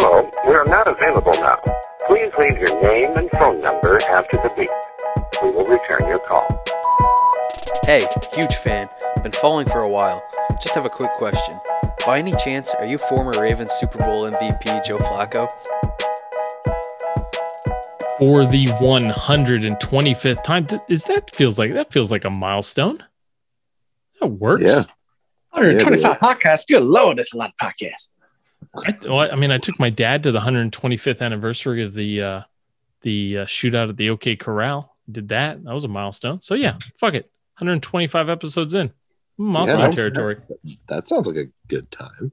Hello, we are not available now. Please leave your name and phone number after the beep. We will return your call. Hey, huge fan. Been following for a while. Just have a quick question. By any chance, are you former Ravens Super Bowl MVP Joe Flacco? For the 125th time, that feels like a milestone. That works. Yeah. 125 podcasts. Good Lord, that's a lot of podcasts. I took my dad to the 125th anniversary of the shootout at the OK Corral. Did that. That was a milestone. So, yeah, fuck it. 125 episodes in. Milestone territory. That sounds like a good time.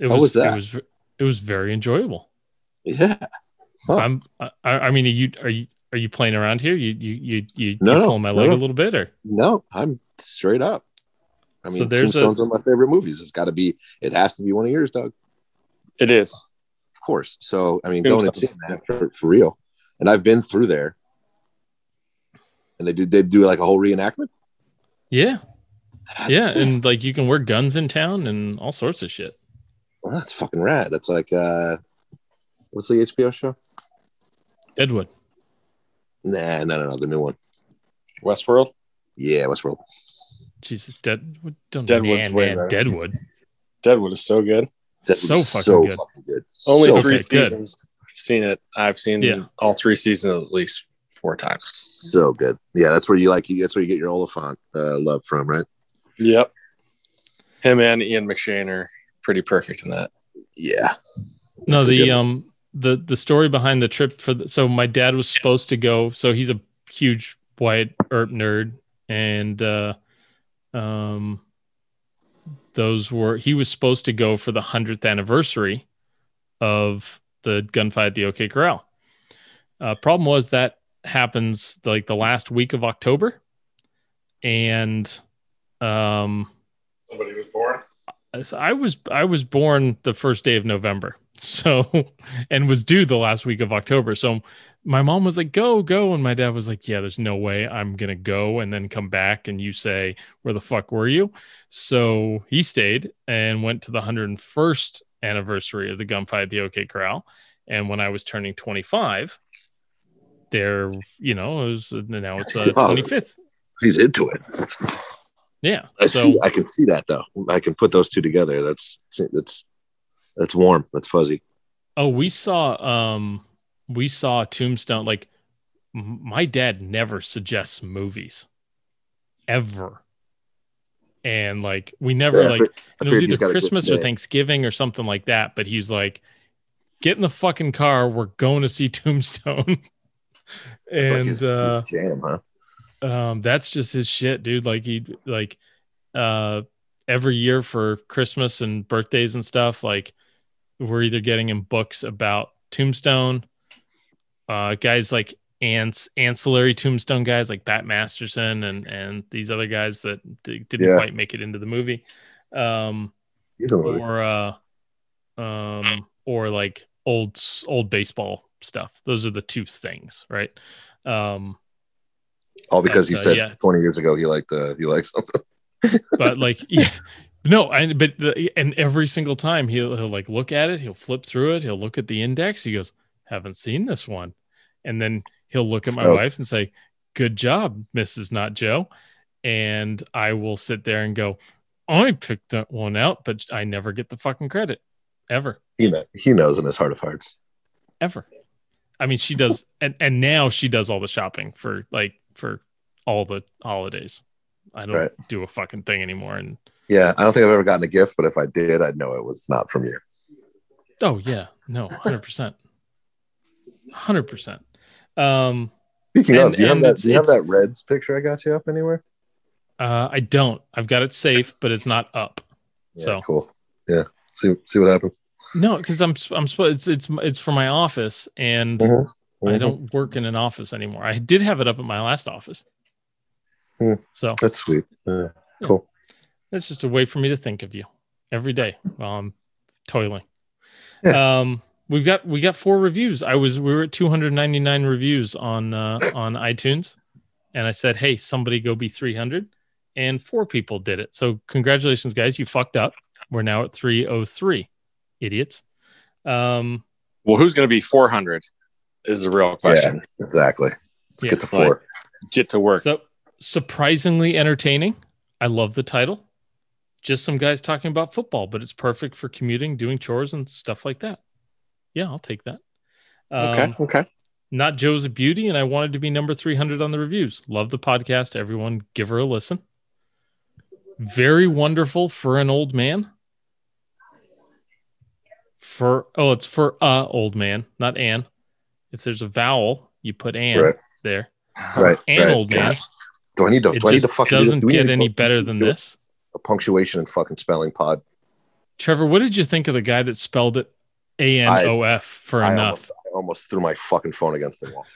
How was that? It was very enjoyable. Yeah. Huh. Are you playing around here? You pulling my leg a little bit? Or? No, I'm straight up. I mean, so Tombstone's one of my favorite movies. It has to be one of yours, Doug. It is. Of course. So, I mean, Tombstone. Going and seeing that for real. And I've been through there. And they do like a whole reenactment? Yeah. That's sick. And like you can wear guns in town and all sorts of shit. Well, that's fucking rad. That's like, what's the HBO show? Deadwood. Nah, no, the new one. Westworld? Yeah, Westworld. Jesus, Deadwood. Deadwood is so good. Deadwood is so fucking good. Only three seasons. Good. I've seen all three seasons at least 4 times. So good. Yeah, that's where you get your Oliphant love from, right? Yep. Him and Ian McShane are pretty perfect in that. Yeah. No, the story behind the trip so my dad was supposed to go. So he's a huge Wyatt Earp nerd, and he was supposed to go for the 100th anniversary of the gunfight at the OK Corral. Problem was that happens like the last week of October, and somebody was born. I was born the first day of November, so, and was due the last week of October. So my mom was like, go. And my dad was like, yeah, there's no way I'm going to go and then come back and you say, where the fuck were you? So he stayed and went to the 101st anniversary of the gunfight at the OK Corral. And when I was turning 25 there, it's 25th. He's into it. Yeah. I can see that though. I can put those two together. That's warm. That's fuzzy. Oh, we saw Tombstone. Like my dad never suggests movies, ever. And like we never it was either Christmas or Thanksgiving or something like that. But he's like, get in the fucking car. We're going to see Tombstone. And like his jam, huh? That's just his shit, dude. Like he every year for Christmas and birthdays and stuff, like. We're either getting him books about Tombstone, guys like ancillary Tombstone guys like Bat Masterson and these other guys that didn't quite make it into the movie, or like old baseball stuff. Those are the two things, right? All because he said 20 years ago he likes something, but like yeah. No, but every single time he'll like look at it, he'll flip through it, he'll look at the index, he goes, haven't seen this one, and then he'll look at my wife and say, good job, Mrs. Not Joe, and I will sit there and go, I picked that one out, but I never get the fucking credit ever. He knows in his heart of hearts, ever. I mean, she does, and now she does all the shopping for all the holidays. I don't do a fucking thing anymore, and. Yeah, I don't think I've ever gotten a gift, but if I did, I'd know it was not from you. Oh, yeah. No, 100%. 100%. Speaking of, do you have that Reds picture I got you up anywhere? I don't. I've got it safe, but it's not up. Yeah, so cool. Yeah, see what happens. No, because it's for my office, and I don't work in an office anymore. I did have it up at my last office. Yeah. So that's sweet. Yeah. Cool. That's just a way for me to think of you every day while I'm toiling. Yeah. We got 4 reviews. We were at 299 reviews on iTunes, and I said, "Hey, somebody go be 300," and 4 people did it. So congratulations, guys! You fucked up. We're now at 303, idiots. Well, who's going to be 400 is the real question. Yeah, exactly. Let's get to four. Get to work. So, surprisingly entertaining. I love the title. Just some guys talking about football, but it's perfect for commuting, doing chores, and stuff like that. Yeah, I'll take that. Okay. Not Joe's a beauty, and I wanted to be number 300 on the reviews. Love the podcast. Everyone, give her a listen. Very wonderful for an old man. It's for a old man, not an. If there's a vowel, you put an there. Right. An old man. Do I need to? It doesn't get any better than this. A punctuation and fucking spelling pod. Trevor, what did you think of the guy that spelled it ANOF for enough? I almost threw my fucking phone against the wall.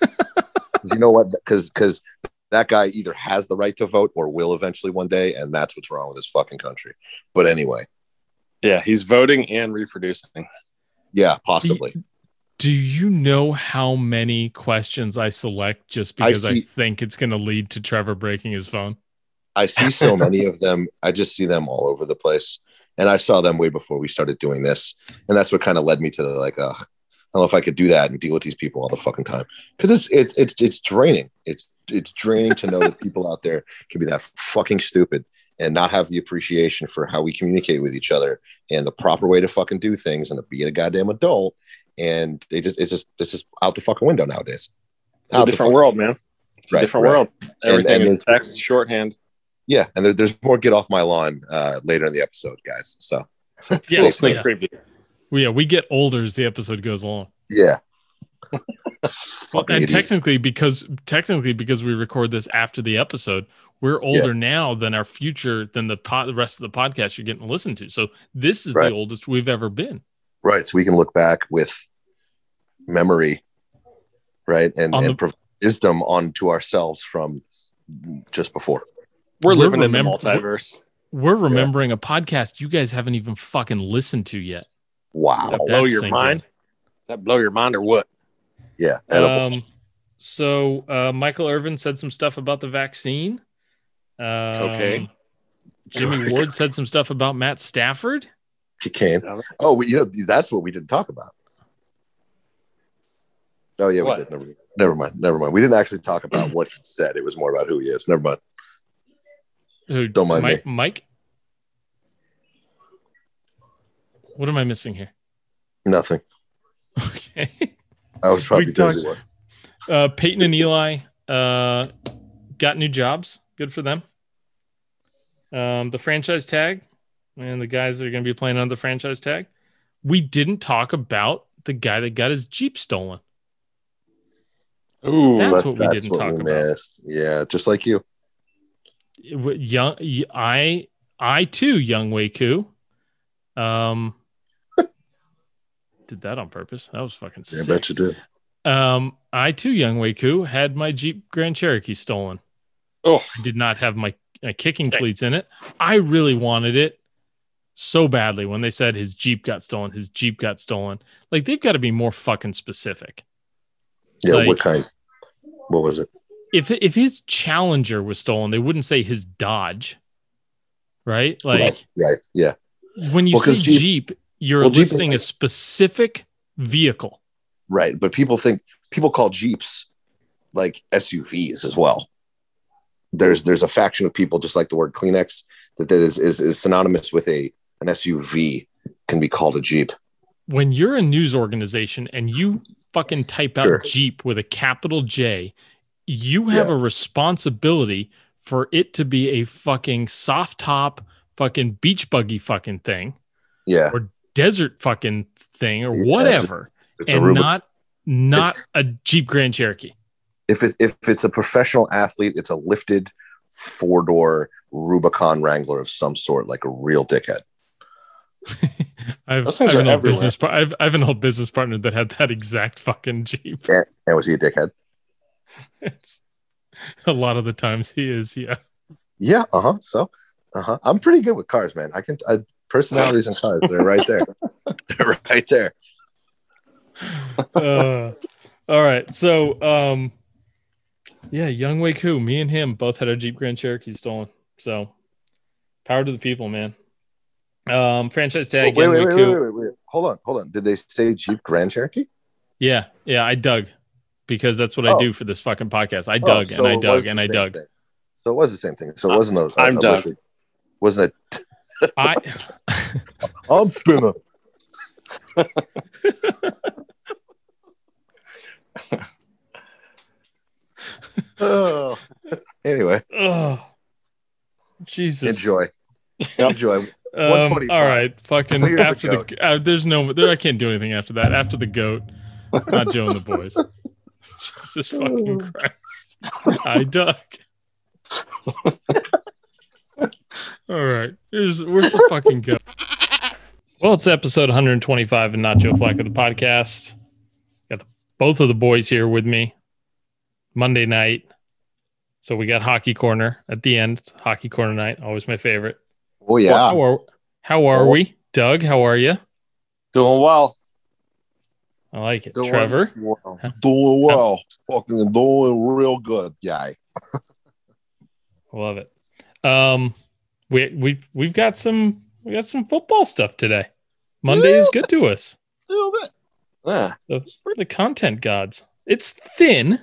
You know what? Because that guy either has the right to vote or will eventually one day, and that's what's wrong with this fucking country. But anyway. Yeah, he's voting and reproducing. Yeah, possibly. Do you know how many questions I select just because I think it's going to lead to Trevor breaking his phone? I see so many of them. I just see them all over the place. And I saw them way before we started doing this. And that's what kind of led me to I don't know if I could do that and deal with these people all the fucking time. Because it's draining. It's draining to know that people out there can be that fucking stupid and not have the appreciation for how we communicate with each other and the proper way to fucking do things and to be a goddamn adult. And it's just out the fucking window nowadays. It's a different world, man. It's a different world. Everything is text, shorthand. Yeah, and there's more get off my lawn later in the episode, guys. So yeah, sneak preview. Yeah, we get older as the episode goes along. Yeah. Well, and technically because we record this after the episode, we're older now than our future than the rest of the podcast you're getting to listen to. So this is the oldest we've ever been. Right, so we can look back with memory, right, and provide wisdom onto ourselves from just before. We're living in the multiverse. We're remembering a podcast you guys haven't even fucking listened to yet. Wow. Does that blow your mind? Does that blow your mind or what? Yeah. So Michael Irvin said some stuff about the vaccine. Okay. Jimmy Ward said some stuff about Matt Stafford. He came. Oh, that's what we didn't talk about. Oh, yeah, we did. Never mind. We didn't actually talk about what he said. It was more about who he is. Never mind. Don't mind me. Mike? What am I missing here? Nothing. Okay. I was probably busy. Peyton and Eli got new jobs. Good for them. The franchise tag and the guys that are going to be playing on the franchise tag. We didn't talk about the guy that got his Jeep stolen. Ooh, that's what we didn't talk about. Yeah, just like you. I too, Younghoe Koo. Did that on purpose. That was fucking sick. Yeah, I bet you did. I too, Younghoe Koo, had my Jeep Grand Cherokee stolen. Oh, I did not have my kicking cleats in it. I really wanted it so badly when they said his Jeep got stolen. Like, they've got to be more fucking specific. Yeah, like, what kind? What was it? If his Challenger was stolen, they wouldn't say his Dodge, right? Like, right. When you say Jeep, you're listing a specific vehicle, right? But people call Jeeps like SUVs as well. There's a faction of people, just like the word Kleenex, that is synonymous with an SUV can be called a Jeep. When you're a news organization and you fucking type out Jeep with a capital J. You have a responsibility for it to be a fucking soft top, fucking beach buggy fucking thing. Yeah. Or desert fucking thing or whatever. It's not a Jeep Grand Cherokee. If it's a professional athlete, it's a lifted 4-door Rubicon Wrangler of some sort, like a real dickhead. I have an old business partner that had that exact fucking Jeep. And was he a dickhead? It's a lot of the times he is, yeah. So, I'm pretty good with cars, man. I personalities and cars—they're right there, all right. So, Younghoe Koo, me and him both had our Jeep Grand Cherokee stolen. So, power to the people, man. Franchise tag. Wait. Hold on. Did they say Jeep Grand Cherokee? Yeah. I dug because that's what I do for this fucking podcast. I dug. So it was the same thing. So it wasn't those. I'm dug. Wasn't it? I'm spinner. Oh. Anyway. Oh. Jesus. Enjoy. 125. All right, fucking Clear after the there's no there. I can't do anything after that. After the goat, not Joe and the boys. Jesus fucking Christ! I duck. All right, where's the fucking goat? Well, it's episode 125 and Not Joe Flacco the podcast. Got both of the boys here with me. Monday night, so we got hockey corner at the end. It's hockey corner night, always my favorite. Oh yeah. Well, how are we? Doug, how are you? Doing well. I like it. Trevor? Doing well. Fucking doing real good, guy. Love it. We've got some football stuff today. Monday is good to us. A little bit. Yeah. For the content gods. It's thin,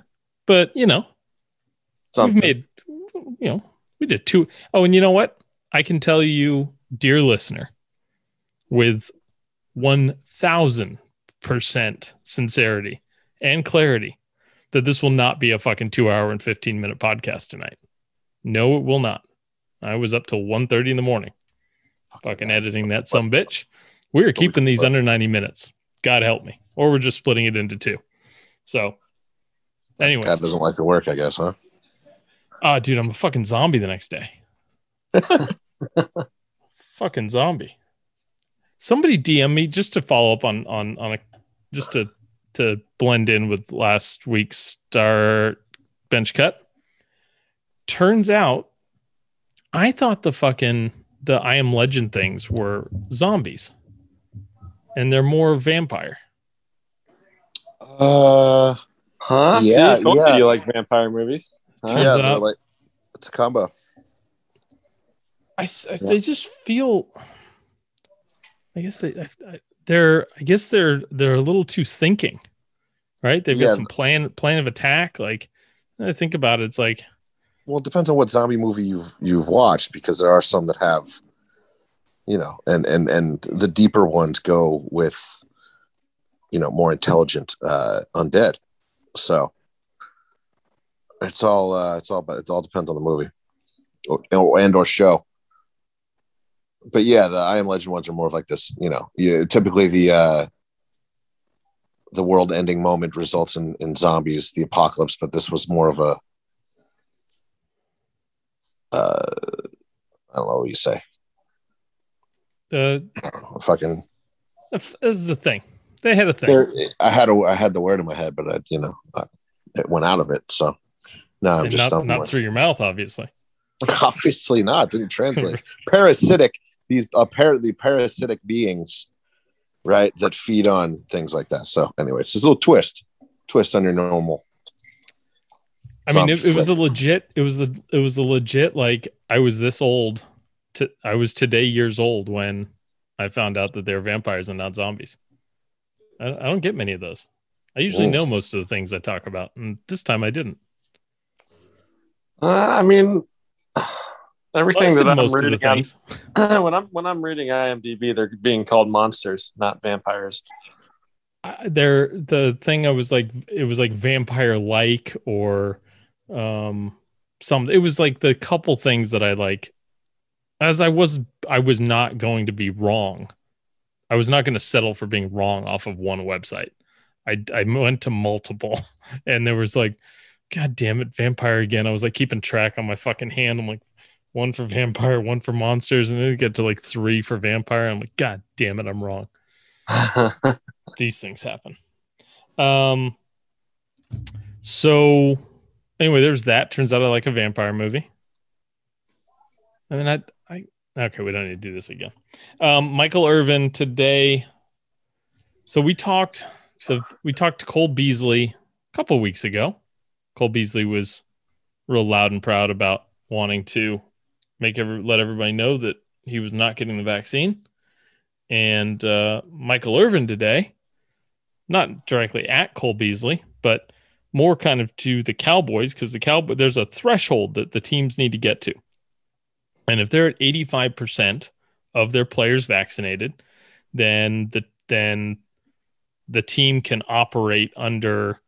but we did two. Oh, and you know what? I can tell you, dear listener, with 1,000% sincerity and clarity that this will not be a fucking 2 hour and 15 minute podcast tonight. No, it will not. I was up till 1:30 in the morning fucking editing that sumbitch. We're keeping these under 90 minutes. God help me. Or we're just splitting it into two. So anyway. God doesn't like to work, I guess, huh? Dude, I'm a fucking zombie the next day. Fucking zombie. Somebody DM me just to follow up on, just to blend in with last week's start bench cut. Turns out I thought the I Am Legend things were zombies and they're more vampire. Huh? Yeah, see, both of you like vampire movies. Huh? Yeah, they're like, it's a combo. They just feel. I guess they're a little too thinking, right? They've got some plan of attack. Like, I think about it, it's like, well, it depends on what zombie movie you've watched, because there are some that have, and the deeper ones go with, more intelligent undead. So it all depends on the movie or show. But yeah, the I Am Legend ones are more of like this, typically the world ending moment results in zombies, the apocalypse, but this was more of a, I don't know what you say. Fucking. This is a thing. They had a thing. I had the word in my head, but it went out of it. So no, I'm just not through your mouth, obviously. Obviously not. Didn't translate. Parasitic. These apparently parasitic beings, right? That feed on things like that. So, anyway, it's this little twist on your normal. I mean, it was a legit. Like I was this old. I was today years old when I found out that they're vampires and not zombies. I don't get many of those. I usually know most of the things I talk about, and this time I didn't. I mean. Everything that I'm reading when I'm reading IMDb, they're being called monsters, not vampires. It was like vampire-like or some. It was like the couple things that I like. As I was not going to be wrong. I was not going to settle for being wrong off of one website. I went to multiple, and there was like, God damn it, vampire again. I was like keeping track on my fucking hand. I'm like, one for vampire, one for monsters, and then it get to like three for vampire. I'm like, God damn it, I'm wrong. These things happen. So anyway, there's that. Turns out I like a vampire movie. I mean, okay, we don't need to do this again. Michael Irvin today. So we talked to Cole Beasley a couple weeks ago. Cole Beasley was real loud and proud about wanting to let everybody know that he was not getting the vaccine. and Michael Irvin today, not directly at Cole Beasley, but more kind of to the Cowboys, because the Cowboys, there's a threshold that the teams need to get to. And if they're at 85% of their players vaccinated, then the team can operate under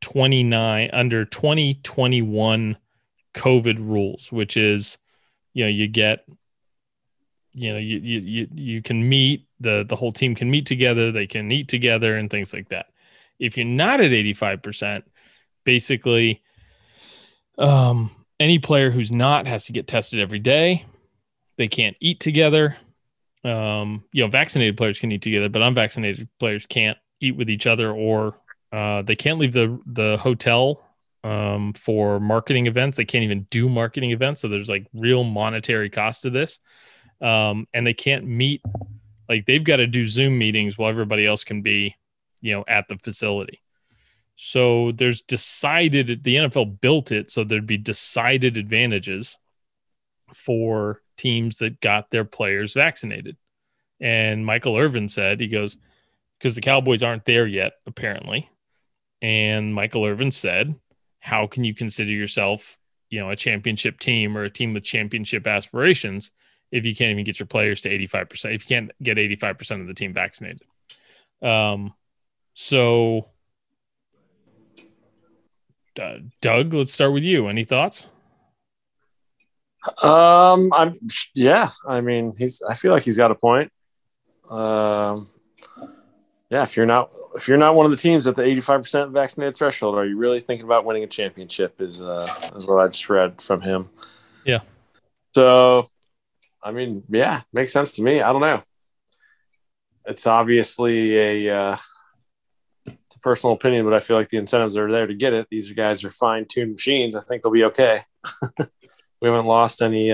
2021 COVID rules, which is, you can meet, the whole team can meet together, they can eat together and things like that. If you're not at 85%, basically any player who's not has to get tested every day. They can't eat together. Vaccinated players can eat together, but unvaccinated players can't eat with each other, or they can't leave the hotel for marketing events. They can't even do marketing events. So there's like real monetary cost to this. And they can't meet, like they've got to do Zoom meetings while everybody else can be, at the facility. So there's decided, the NFL built it so there'd be decided advantages for teams that got their players vaccinated. And Michael Irvin said, he goes, because the Cowboys aren't there yet, apparently. And Michael Irvin said, how can you consider yourself, a championship team or a team with championship aspirations if you can't even get your players to 85%, if you can't get 85% of the team vaccinated? So, Doug, let's start with you. Any thoughts? I feel like he's got a point. If you're not one of the teams at the 85% vaccinated threshold, are you really thinking about winning a championship is what I just read from him. Yeah. So, makes sense to me. I don't know. It's obviously a personal opinion, but I feel like the incentives are there to get it. These guys are fine-tuned machines. I think they'll be okay. We haven't lost any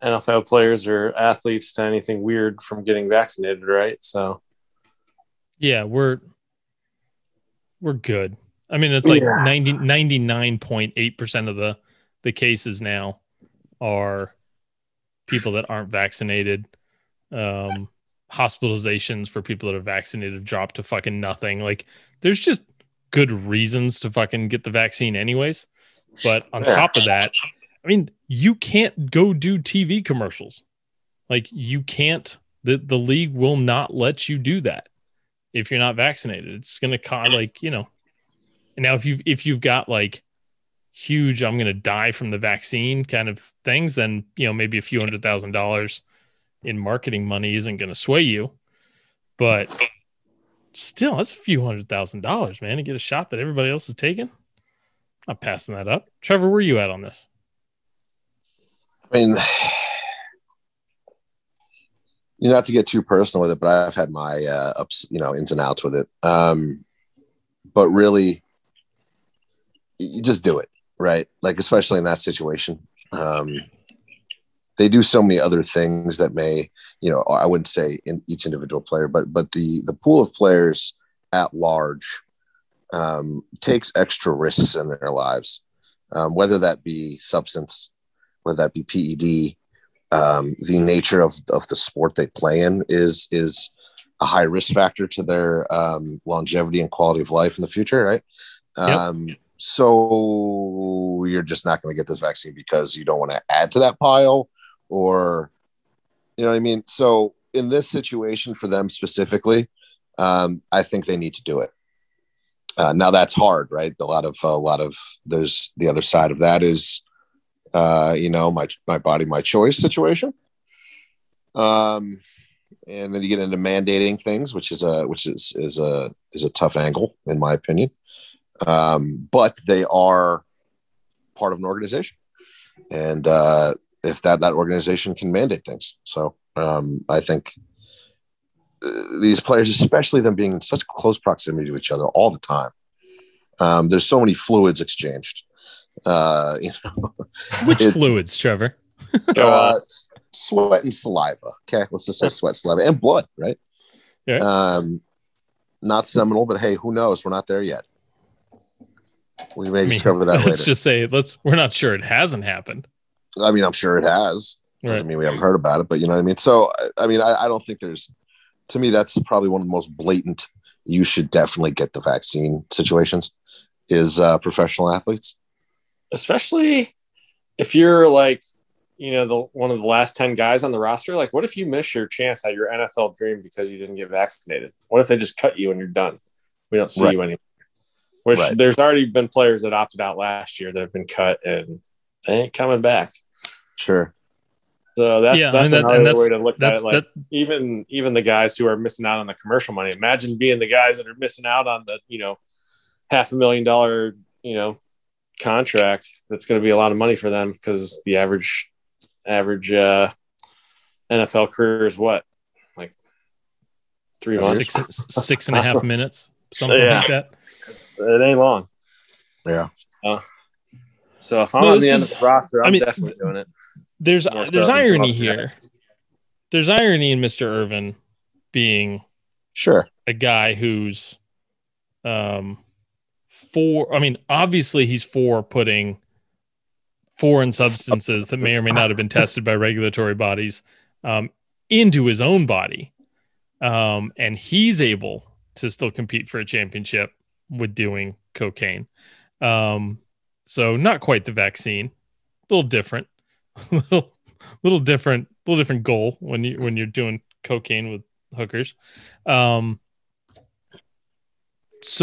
NFL players or athletes to anything weird from getting vaccinated, right? So, yeah, we're good. It's like 99.8% of the cases now are people that aren't vaccinated. Hospitalizations for people that are vaccinated have dropped to fucking nothing. Like, there's just good reasons to fucking get the vaccine anyways. But on top of that, you can't go do TV commercials. Like, you can't, the league will not let you do that if you're not vaccinated. It's going to and now if you've got like huge, I'm going to die from the vaccine kind of things, then, maybe a few $100,000 in marketing money isn't going to sway you, but still that's a few $100,000, man, to get a shot that everybody else is taking. I'm passing that up. Trevor, where are you at on this? Not to get too personal with it, but I've had my ups, ins and outs with it. But really, you just do it, right? Like, especially in that situation. They do so many other things that may, I wouldn't say in each individual player, but the pool of players at large takes extra risks in their lives, whether that be substance, whether that be PED, the nature of the sport they play in is a high risk factor to their longevity and quality of life in the future, right? Yep. So you're just not going to get this vaccine because you don't want to add to that pile, or, So in this situation for them specifically, I think they need to do it. Now that's hard, right? A lot of there's the other side of that is, my body, my choice situation. And then you get into mandating things, which is a tough angle in my opinion. But they are part of an organization, and if that organization can mandate things, so I think. These players, especially them being in such close proximity to each other all the time. There's so many fluids exchanged. Which fluids, Trevor? Sweat and saliva. Okay. Let's just say sweat, saliva, and blood, right? Yeah. Not seminal, but hey, who knows? We're not there yet. We may discover that later. Let's just say we're not sure it hasn't happened. I'm sure it has. Doesn't mean we haven't heard about it, but you know what I mean? So, I mean, I don't think there's, to me, that's probably one of the most blatant, you should definitely get the vaccine situations is professional athletes. Especially if you're like, you know, the one of the last 10 guys on the roster, like what if you miss your chance at your NFL dream because you didn't get vaccinated? What if they just cut you and you're done? We don't see you anymore. Which there's already been players that opted out last year that have been cut and they ain't coming back. Sure. So that's another way to look at it. Like even the guys who are missing out on the commercial money. Imagine being the guys that are missing out on the, you know, $500,000, you know, contract. That's going to be a lot of money for them because the average NFL career is what, like 3 months, six and a half minutes, something like that. It ain't long. Yeah. So if I'm on the end of the roster, I'm definitely doing it. There's irony here. There's irony in Mr. Irvin being a guy who's for. I mean, obviously he's for putting foreign substances that may or may not have been tested by regulatory bodies into his own body, and he's able to still compete for a championship with doing cocaine. So not quite the vaccine, a little different. little different goal when you're doing cocaine with hookers. So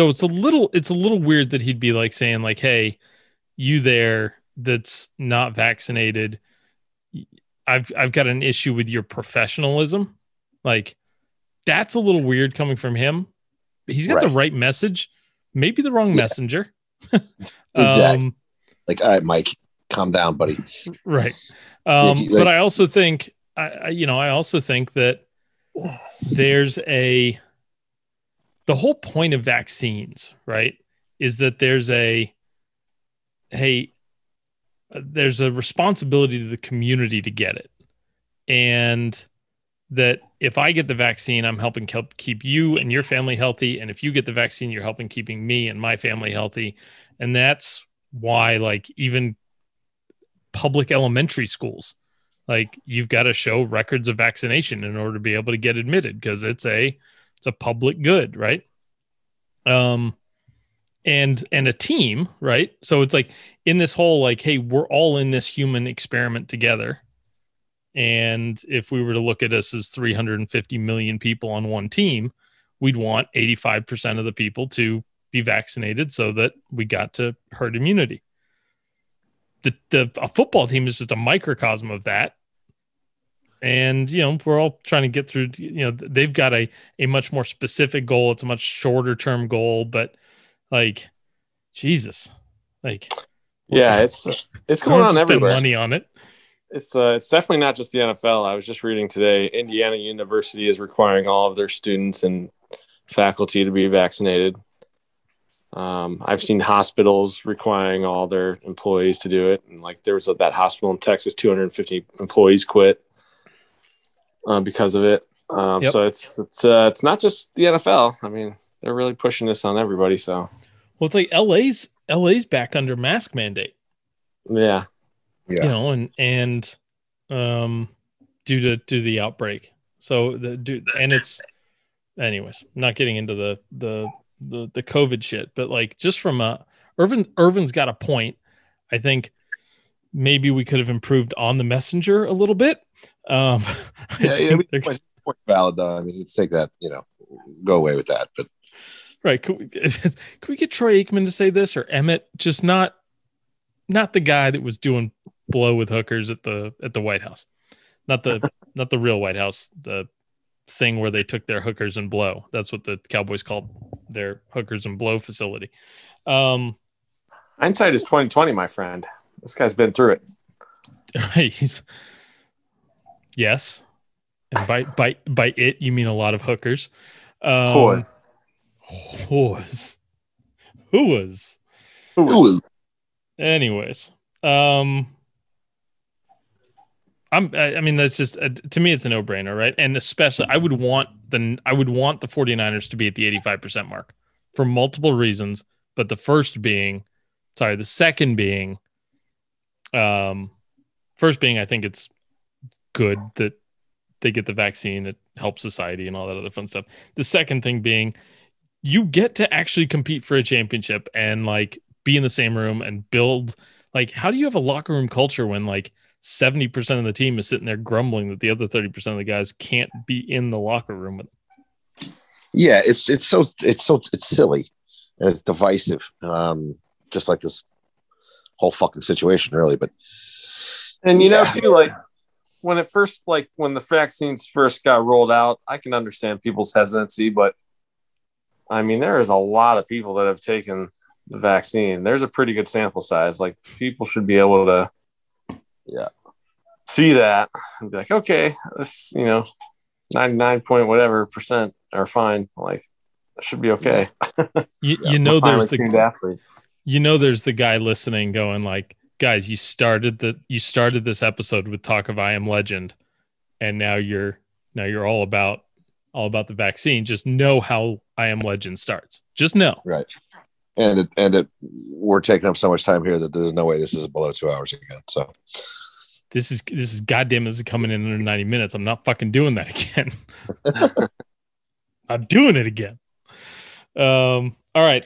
it's a little weird that he'd be like saying like, hey, you there that's not vaccinated, I've got an issue with your professionalism. Like that's a little weird coming from him. He's got the right message, maybe the wrong messenger. Exactly. Like, all right, Mike, calm down, buddy. Right. But I also think, I also think that there's the whole point of vaccines, right, is that there's a responsibility to the community to get it. And that if I get the vaccine, I'm helping keep you and your family healthy. And if you get the vaccine, you're helping keeping me and my family healthy. And that's why, like, even public elementary schools, like you've got to show records of vaccination in order to be able to get admitted because it's a public good, right? And a team, right? So it's like in this whole like, hey, we're all in this human experiment together, and if we were to look at us as 350 million people on one team, we'd want 85% of the people to be vaccinated so that we got to herd immunity. A football team is just a microcosm of that. And, you know, we're all trying to get through, you know, they've got a much more specific goal. It's a much shorter term goal, but like, Jesus, like, yeah, it's going on everywhere. Money on it. It's definitely not just the NFL. I was just reading today, Indiana University is requiring all of their students and faculty to be vaccinated. I've seen hospitals requiring all their employees to do it. And like there was that hospital in Texas, 250 employees quit because of it. So it's not just the NFL. I mean, they're really pushing this on everybody. So well, it's like LA's back under mask mandate. Yeah. You know, and due to the outbreak. So anyways, not getting into the COVID shit, but like just from Irvin's got a point. I think maybe we could have improved on the messenger a little bit. Quite valid though. I mean, let's take that, you know, go away with that. But right, could we get Troy Aikman to say this or Emmett? Just not the guy that was doing blow with hookers at the White House, not the real White House. The thing where they took their hookers and blow. That's what the Cowboys called their hookers and blow facility. Hindsight is 2020, my friend. This guy's been through it. Yes. And by it, you mean a lot of hookers. Who was? Anyways. I mean, that's just to me, it's a no-brainer, right? And especially, I would want the 49ers to be at the 85% mark for multiple reasons. But the second being, I think it's good that they get the vaccine. It helps society and all that other fun stuff. The second thing being you get to actually compete for a championship and like be in the same room and build. Like, how do you have a locker room culture when like 70% of the team is sitting there grumbling that the other 30% of the guys can't be in the locker room with them? Yeah, it's silly. And it's divisive. Just like this whole fucking situation, really. But and you know too, like when it first, like when the vaccines first got rolled out, I can understand people's hesitancy, but I mean, there is a lot of people that have taken the vaccine. There's a pretty good sample size. Like people should be able to, yeah, see that and be like, okay, this, 99.whatever% are fine. Like that should be okay. There's the guy listening going like, guys, you started this episode with talk of I Am Legend, and now you're all about the vaccine. Just know how I Am Legend starts. Just know, right? And we're taking up so much time here that there's no way this is below 2 hours again. So this is goddamn. This is coming in under 90 minutes. I'm not fucking doing that again. I'm doing it again. All right.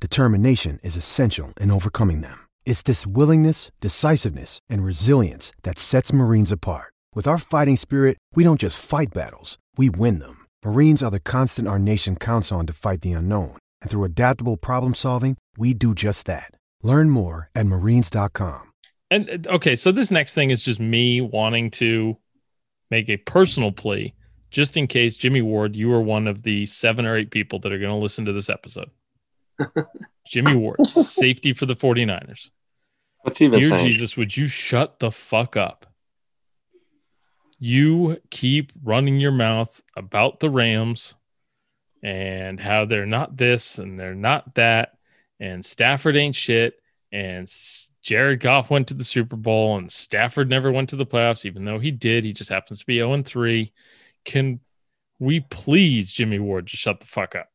determination is essential in overcoming them. It's this willingness, decisiveness, and resilience that sets Marines apart. With our fighting spirit, we don't just fight battles, we win them. Marines are the constant our nation counts on to fight the unknown, and through adaptable problem solving, we do just that. Learn more at marines.com. And okay, so this next thing is just me wanting to make a personal plea. Just in case, Jimmy Ward, you are one of the 7 or 8 people that are going to listen to this episode. Jimmy Ward, safety for the 49ers. What's he been saying? Dear Jesus, would you shut the fuck up? You keep running your mouth about the Rams and how they're not this and they're not that, and Stafford ain't shit, and Jared Goff went to the Super Bowl, and Stafford never went to the playoffs, even though he did. He just happens to be 0-3. Can we please, Jimmy Ward, just shut the fuck up?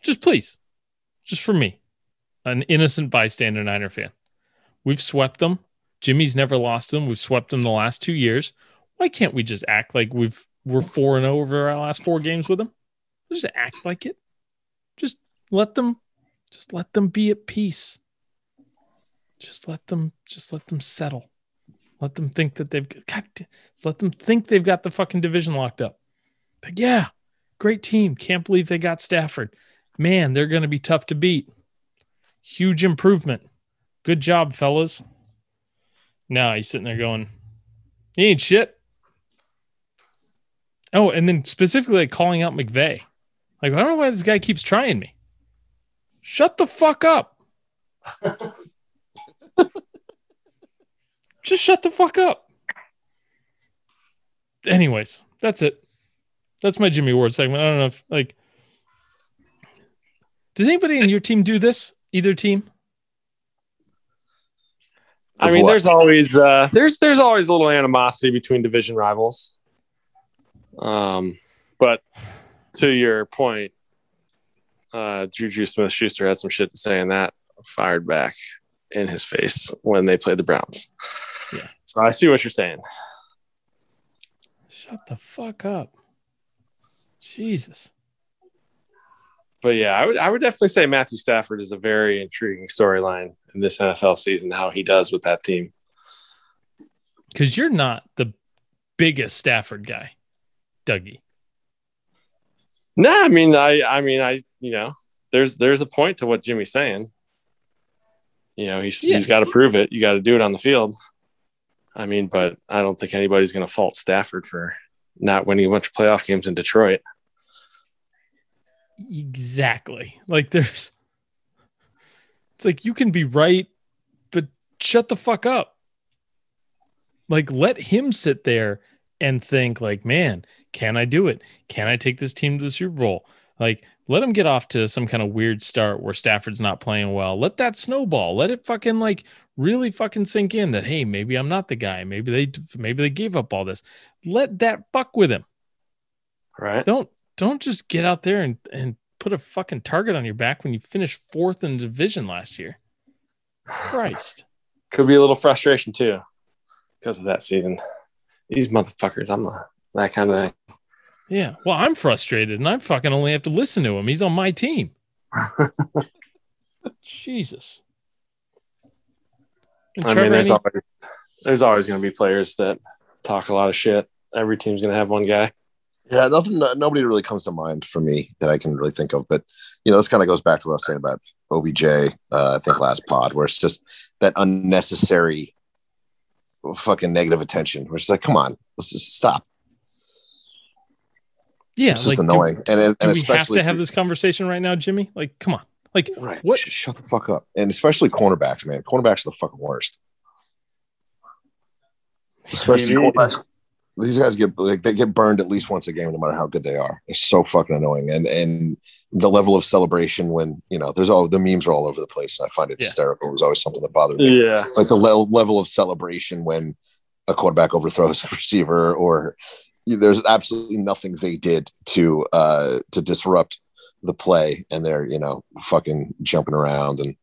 Just please. Just for me, an innocent bystander Niner fan. We've swept them. Jimmy's never lost them. We've swept them the last 2 years. Why can't we just act like we're 4-0 over our last 4 games with them? Just act like it. Just let them be at peace. Just let them settle. Let them think that they've got the fucking division locked up. But yeah, great team. Can't believe they got Stafford. Man, they're going to be tough to beat. Huge improvement. Good job, fellas. Now he's sitting there going, he ain't shit. Oh, and then specifically like calling out McVay. Like, I don't know why this guy keeps trying me. Shut the fuck up. Just shut the fuck up. Anyways, that's it. That's my Jimmy Ward segment. I don't know if, like, does anybody in your team do this? Either team? I mean, there's always there's always a little animosity between division rivals. But to your point, Juju Smith-Schuster had some shit to say in that, fired back in his face when they played the Browns. Yeah. So I see what you're saying. Shut the fuck up. Jesus. But yeah, I would definitely say Matthew Stafford is a very intriguing storyline in this NFL season, how he does with that team. Because you're not the biggest Stafford guy, Dougie. No, nah, I mean, you know, there's a point to what Jimmy's saying. You know, he's got to prove it. You got to do it on the field. I mean, but I don't think anybody's going to fault Stafford for not winning a bunch of playoff games in Detroit. Exactly. Like it's like you can be right, but shut the fuck up. Like, let him sit there and think like, man, can I do it? Can I take this team to the Super Bowl? Like, let him get off to some kind of weird start where Stafford's not playing well. Let that snowball. Let it fucking like really fucking sink in that, hey, maybe I'm not the guy. Maybe they gave up all this. Let that fuck with him. Right. Don't just get out there and put a fucking target on your back when you finished fourth in the division last year. Christ. Could be a little frustration too because of that season. These motherfuckers, I'm not that kind of thing. Yeah, well, I'm frustrated, and I fucking only have to listen to him. He's on my team. Jesus. I mean, there's always going to be players that talk a lot of shit. Every team's going to have one guy. Yeah, nobody really comes to mind for me that I can really think of. But, you know, this kind of goes back to what I was saying about OBJ, I think last pod, where it's just that unnecessary fucking negative attention, which is like, come on, let's just stop. Yeah, it's just like, annoying. And we have to have this conversation right now, Jimmy? Like, come on. Like, right. What? Shut the fuck up. And especially cornerbacks, man. Cornerbacks are the fucking worst. Especially cornerbacks. These guys get burned at least once a game, no matter how good they are. It's so fucking annoying. And the level of celebration when, you know, there's all the memes are all over the place. And I find it hysterical. It was always something that bothered me. Yeah. Like the level of celebration when a quarterback overthrows a receiver, or there's absolutely nothing they did to disrupt the play, and they're, you know, fucking jumping around, and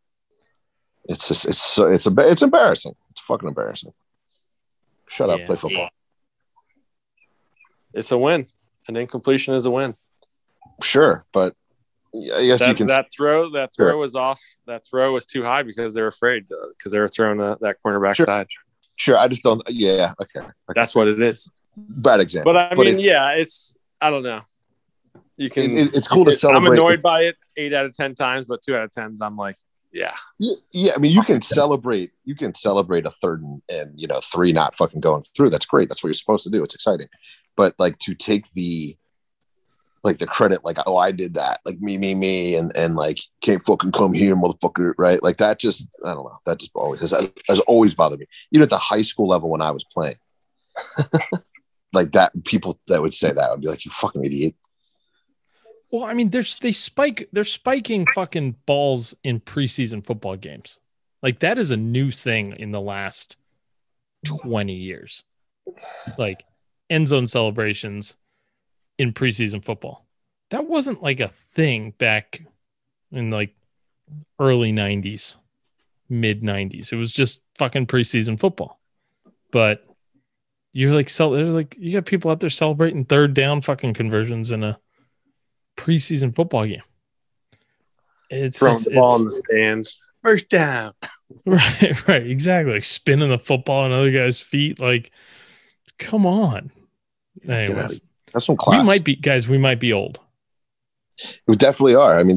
it's just it's embarrassing. It's fucking embarrassing. Shut up, play football. It's a win. An incompletion is a win. Sure, but I guess you can. That throw sure. was off. That throw was too high because they're afraid because they were throwing that cornerback sure. side. Sure, I just don't. Yeah, okay. That's what it is. Bad example. But I mean, it's I don't know. You can. It's cool to celebrate. I'm annoyed by it 8 out of 10 times, but 2 out of 10, I'm like, yeah. Yeah, I mean, you can celebrate a third and you know, 3 not fucking going through. That's great. That's what you're supposed to do. It's exciting. But like to take the credit, like, oh, I did that, like me, and like can't fucking come here, motherfucker, right? Like that just, I don't know, that just always has always bothered me. Even at the high school level when I was playing. Like that, people that would say that would be like, you fucking idiot. Well, I mean, they're spiking fucking balls in preseason football games. Like that is a new thing in the last 20 years. Like end zone celebrations in preseason football. That wasn't like a thing back in like early 90s, mid 90s. It was just fucking preseason football. But you're like, you got people out there celebrating third down fucking conversions in a preseason football game. It's throwing the ball in the stands, first down. Right, exactly. Like spinning the football on other guys' feet. Like, come on. Anyways, that's some class. We might be old. We definitely are. I mean,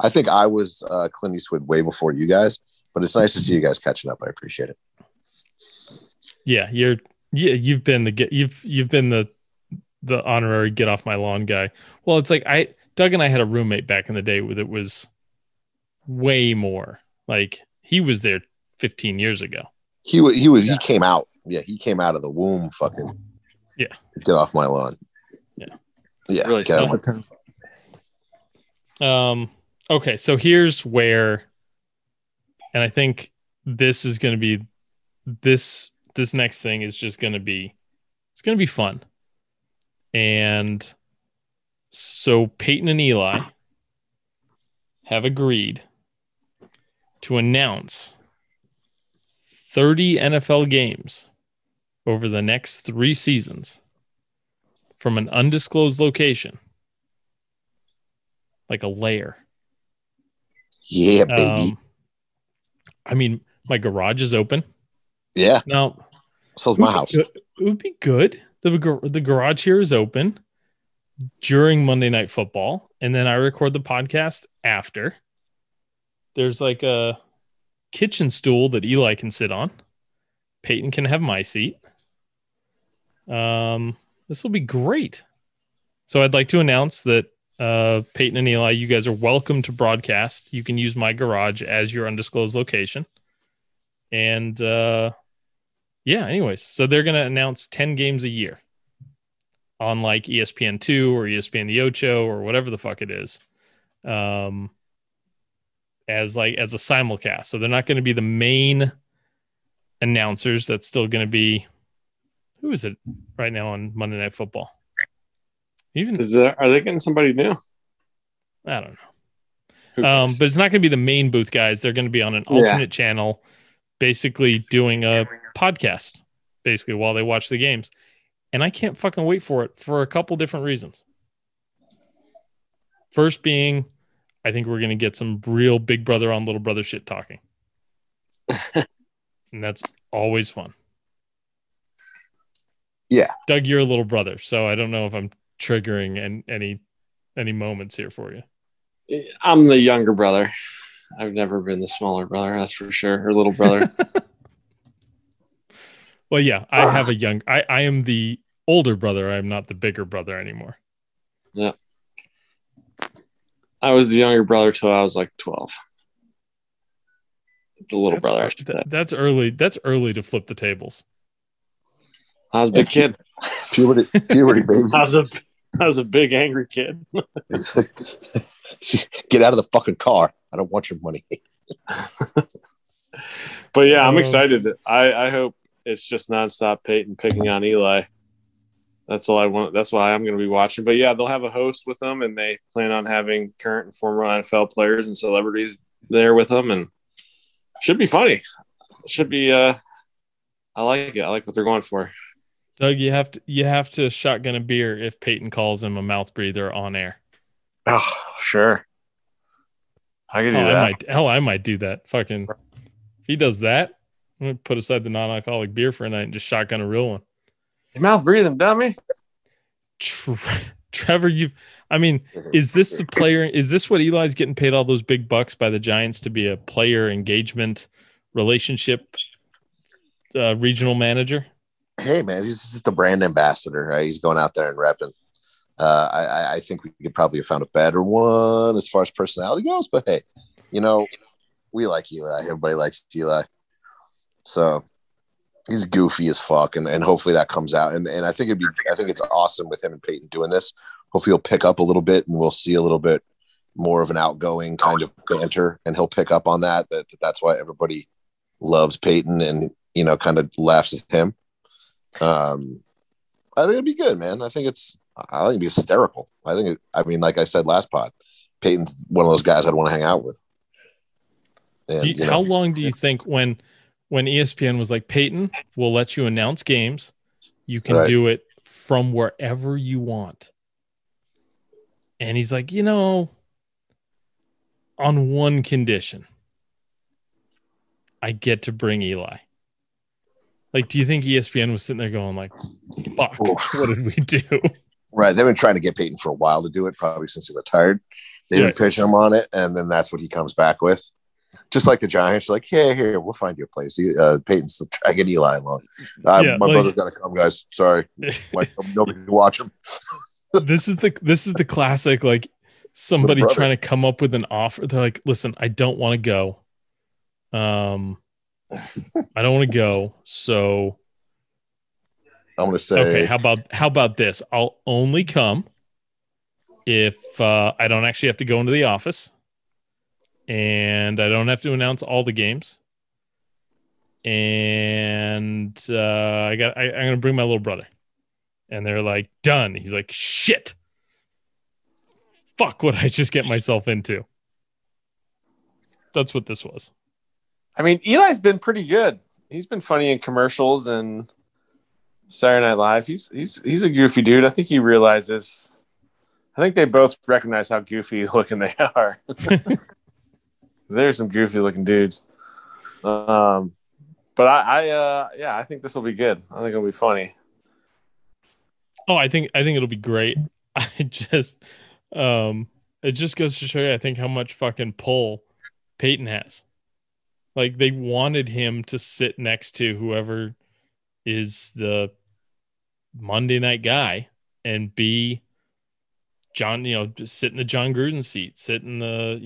I think I was Clint Eastwood way before you guys, but it's nice to see you guys catching up. I appreciate it. Yeah, you've been the honorary get off my lawn guy. Well, it's like Doug and I had a roommate back in the day that was way more. Like he was there 15 years ago. He came out. Yeah, he came out of the womb. Fucking yeah. Get off my lawn. Yeah. Yeah. Really. Okay, so here's where, and I think this is going to be this next thing is just going to be, it's going to be fun. And so Peyton and Eli have agreed to announce 30 NFL games over the next 3 seasons from an undisclosed location, like a lair. Yeah, baby. I mean, my garage is open. Yeah. Now, so's my house. It would be good. The garage here is open during Monday Night Football, and then I record the podcast after. There's like a kitchen stool that Eli can sit on. Peyton can have my seat. This will be great. So I'd like to announce that Peyton and Eli, you guys are welcome to broadcast. You can use my garage as your undisclosed location. And yeah, anyways, so they're going to announce 10 games a year on like ESPN2 or ESPN the Ocho or whatever the fuck it is, as a simulcast. So they're not going to be the main announcers. That's still going to be, who is it right now on Monday Night Football? Are they getting somebody new? I don't know. But it's not going to be the main booth guys. They're going to be on an alternate channel, basically doing a podcast, basically while they watch the games. And I can't fucking wait for it for a couple different reasons. First being, I think we're going to get some real big brother on little brother shit talking. And that's always fun. Yeah. Doug, you're a little brother, so I don't know if I'm triggering and any moments here for you. I'm the younger brother. I've never been the smaller brother, that's for sure, or little brother. Well, yeah, I have a young. I am the older brother. I'm not the bigger brother anymore. Yeah, I was the younger brother till I was like 12. The little brother. That's early. That's early to flip the tables. I was a big kid. Puberty, baby. I was a big angry kid. Get out of the fucking car. I don't want your money. But yeah, I'm excited. I hope it's just nonstop Peyton picking on Eli. That's all I want. That's why I'm going to be watching. But yeah, they'll have a host with them, and they plan on having current and former NFL players and celebrities there with them, and should be funny. Should be. I like it. I like what they're going for. Doug, you have to shotgun a beer if Peyton calls him a mouth breather on air. Oh, sure. I can do that. I might do that. Fucking, if he does that, I'm gonna put aside the non-alcoholic beer for a night and just shotgun a real one. Your mouth breathing, dummy. Trevor, is this the player? Is this what Eli's getting paid all those big bucks by the Giants to be a player engagement relationship regional manager? Hey, man, he's just a brand ambassador. Right? He's going out there and repping. I think we could probably have found a better one as far as personality goes. But, hey, we like Eli. Everybody likes Eli. So he's goofy as fuck, and hopefully that comes out. And I think it's awesome with him and Peyton doing this. Hopefully he'll pick up a little bit, and we'll see a little bit more of an outgoing kind of banter, and he'll pick up on that. That's why everybody loves Peyton and, kind of laughs at him. I think it'd be good, man. I think it'd be hysterical. Like I said last pod, Peyton's one of those guys I'd want to hang out with. And, how long do you think when ESPN was like, Peyton, we'll let you announce games. You can do it from wherever you want. And he's like, on one condition, I get to bring Eli. Like, do you think ESPN was sitting there going like, fuck, what did we do? Right. They've been trying to get Peyton for a while to do it, probably since he retired. They've been pitching him on it, and then that's what he comes back with. Just like the Giants, like, hey, here, we'll find you a place. Peyton's trying to get Eli along. My brother's got to come, guys. Sorry. Nobody can watch him. This is the classic, like, somebody trying to come up with an offer. They're like, listen, I don't want to go. I don't want to go, so I'm going to say, okay, how about this? I'll only come if I don't actually have to go into the office, and I don't have to announce all the games, and I'm going to bring my little brother. And they're like, done. He's like, shit. Fuck what I just get myself into. That's what this was. I mean, Eli's been pretty good. He's been funny in commercials and Saturday Night Live. He's a goofy dude. I think he realizes. I think they both recognize how goofy looking they are. There's some goofy looking dudes. But I think this will be good. I think it'll be funny. Oh, I think it'll be great. I just, it just goes to show you, I think, how much fucking pull Peyton has. Like, they wanted him to sit next to whoever is the Monday night guy and be John, you know, just sit in the John Gruden seat, sit in the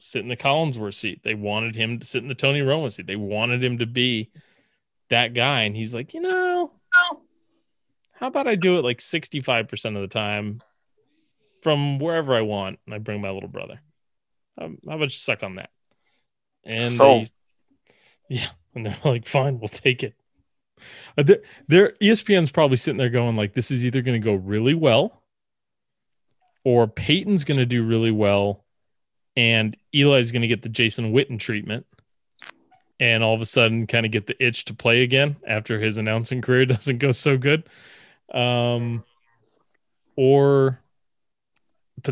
Collinsworth seat. They wanted him to sit in the Tony Romo seat. They wanted him to be that guy. And he's like, you know, how about I do it like 65% of the time from wherever I want, and I bring my little brother. How about you suck on that? And they're like, fine, we'll take it. Their ESPN's probably sitting there going like, this is either going to go really well, or Peyton's going to do really well, and Eli's going to get the Jason Witten treatment, and all of a sudden kind of get the itch to play again after his announcing career doesn't go so good. But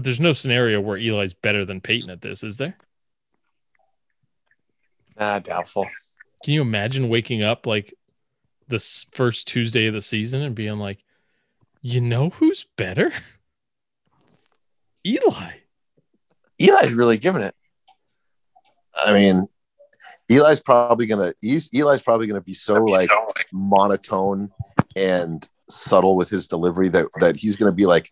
there's no scenario where Eli's better than Peyton at this, is there? Doubtful. Can you imagine waking up like the first Tuesday of the season and being like, you know who's better? Eli. Eli's really giving it. I mean, Eli's probably gonna be so like monotone and subtle with his delivery that he's gonna be like,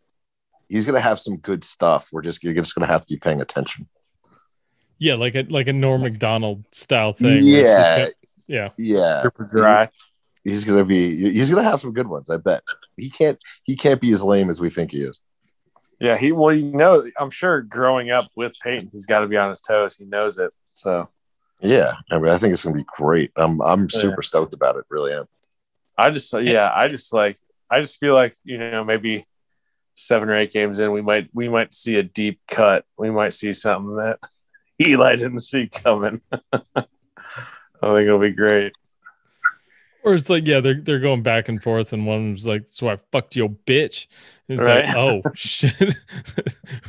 he's gonna have some good stuff. You're just gonna have to be paying attention. Yeah, like a Norm Macdonald style thing. Yeah. Super dry. He's gonna have some good ones, I bet. He can't be as lame as we think he is. Yeah, I'm sure growing up with Peyton, he's got to be on his toes. He knows it. So yeah, I mean, I think it's gonna be great. I'm super stoked about it. Really am. I just feel like, you know, maybe 7 or 8 games in, we might see a deep cut. We might see something that Eli didn't see coming. I think it'll be great. Or it's like, yeah, they're going back and forth, and one was like, "So I fucked your bitch." And it's like, oh shit,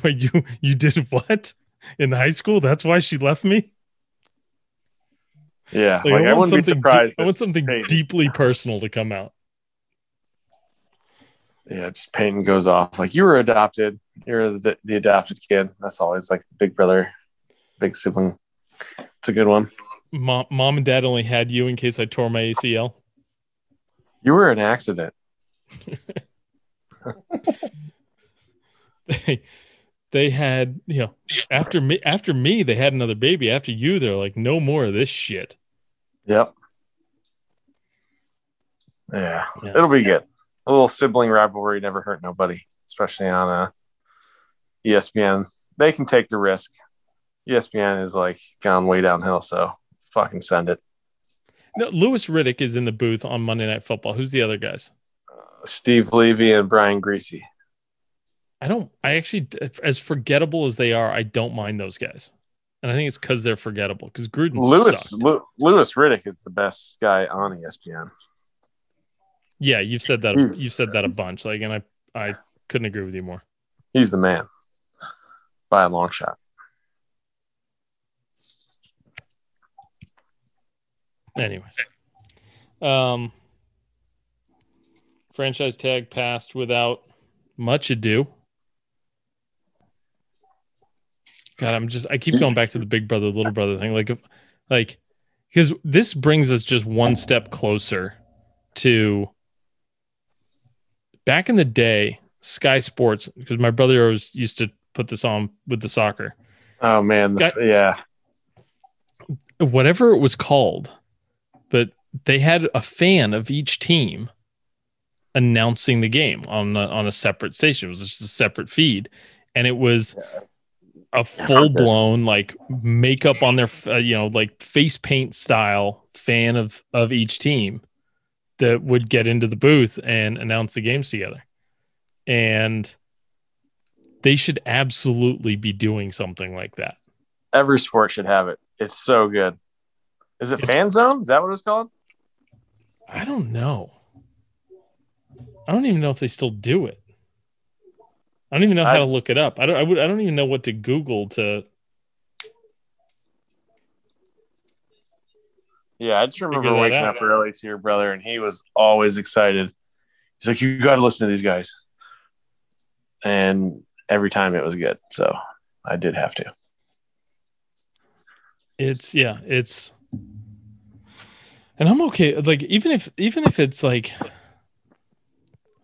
wait, you did what in high school? That's why she left me. Yeah, like I want something. I want something deeply personal to come out. Yeah, just Peyton goes off like, you were adopted. You're the adopted kid. That's always like the big brother, big sibling. It's a good one. Mom and Dad only had you in case I tore my ACL. You were an accident. They had, you know, after me, they had another baby. After you, they're like, no more of this shit. Yep. Yeah. It'll be good. A little sibling rivalry never hurt nobody, especially on ESPN. They can take the risk. ESPN is like gone way downhill, so fucking send it. No, Louis Riddick is in the booth on Monday Night Football. Who's the other guys? Steve Levy and Brian Griese. I actually, as forgettable as they are, I don't mind those guys, and I think it's because they're forgettable. Because Gruden, Louis Riddick is the best guy on ESPN. Yeah, you've said that. You've said that a bunch. Like, and I couldn't agree with you more. He's the man by a long shot. Anyways, franchise tag passed without much ado. God, I keep going back to the big brother, little brother thing. Like, because this brings us just one step closer to back in the day, Sky Sports, because my brother always used to put this on with the soccer. Oh man. Whatever it was called. But they had a fan of each team announcing the game on a separate station. It was just a separate feed, and it was a full blown like makeup on their like face paint style fan of each team that would get into the booth and announce the games together. And they should absolutely be doing something like that. Every sport should have it. It's so good. Is it Fan Zone? Is that what it's called? I don't know. I don't even know if they still do it. I don't even know how to look it up. I don't even know what to Google to. Yeah, I just remember waking up early to your brother, and he was always excited. He's like, "You got to listen to these guys," and every time it was good. So I did have to. It's and I'm okay. Like even if it's like.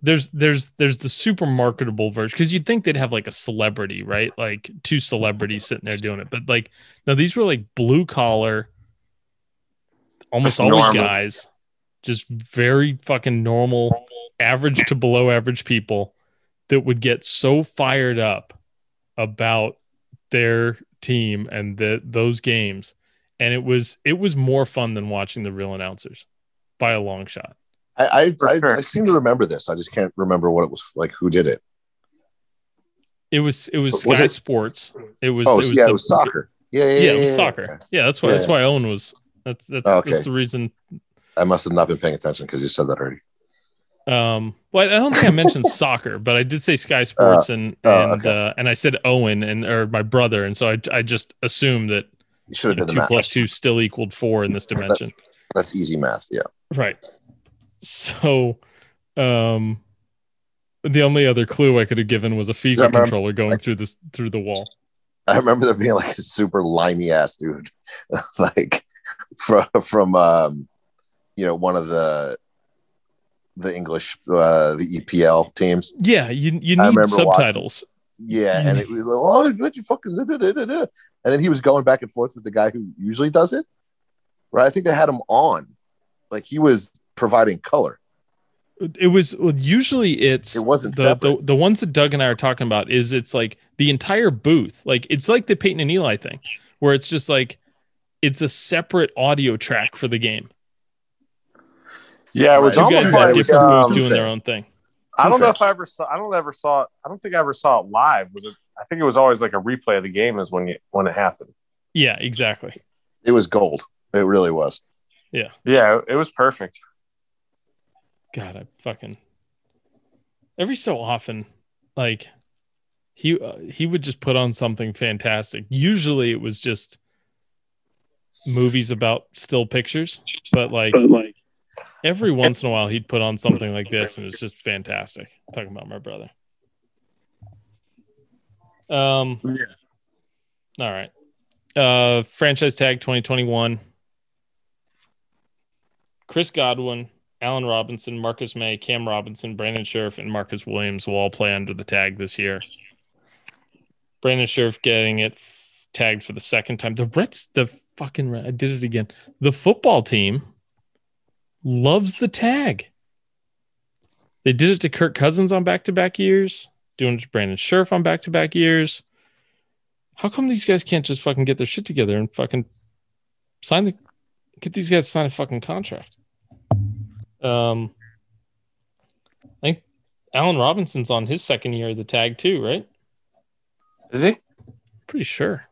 There's the super marketable version, because you'd think they'd have like a celebrity, right? Like two celebrities sitting there doing it. But like, no, these were like blue collar, almost always guys, just very fucking normal, average to below average people that would get so fired up about their team and those games. And it was more fun than watching the real announcers by a long shot. I seem to remember this. I just can't remember what it was like. Who did it? It was Sky Sports. It was soccer. Yeah, it was soccer. Okay. Yeah, that's why. Yeah. That's why Owen was. That's the reason. I must have not been paying attention because you said that already. Well, I don't think I mentioned soccer, but I did say Sky Sports and I said Owen or my brother, and so I just assumed that you should have done 2 plus 2 still equaled 4 in this dimension. That's easy math. Yeah. Right. So, the only other clue I could have given was a FIFA controller going through the wall. I remember there being like a super limey ass dude, like from one of the English the EPL teams. Yeah, you need subtitles. Yeah, and it was like, oh, you fucking da-da-da-da-da. And then he was going back and forth with the guy who usually does it. Right, I think they had him on, like he was providing color. It was it wasn't the ones that Doug and I are talking about is it's like the entire booth. Like it's like the Peyton and Eli thing where it's just like it's a separate audio track for the game. Yeah, it was almost like different booths doing their own thing. I don't think I ever saw it live. I think it was always like a replay of the game is when it happened. Yeah, exactly. It was gold. It really was. Yeah. Yeah, it was perfect. God, I fucking every so often, like he would just put on something fantastic. Usually it was just movies about still pictures, but every once in a while he'd put on something like this, and it's just fantastic. I'm talking about my brother. All right. Franchise tag 2021. Chris Godwin, Allen Robinson, Marcus May, Cam Robinson, Brandon Scherff, and Marcus Williams will all play under the tag this year. Brandon Scherff getting it tagged for the second time. I did it again. The football team loves the tag. They did it to Kirk Cousins on back-to-back years, doing it to Brandon Scherff on back-to-back years. How come these guys can't just fucking get their shit together and fucking get these guys to sign a fucking contract? I think Allen Robinson's on his second year of the tag too, right? Is he? Pretty sure.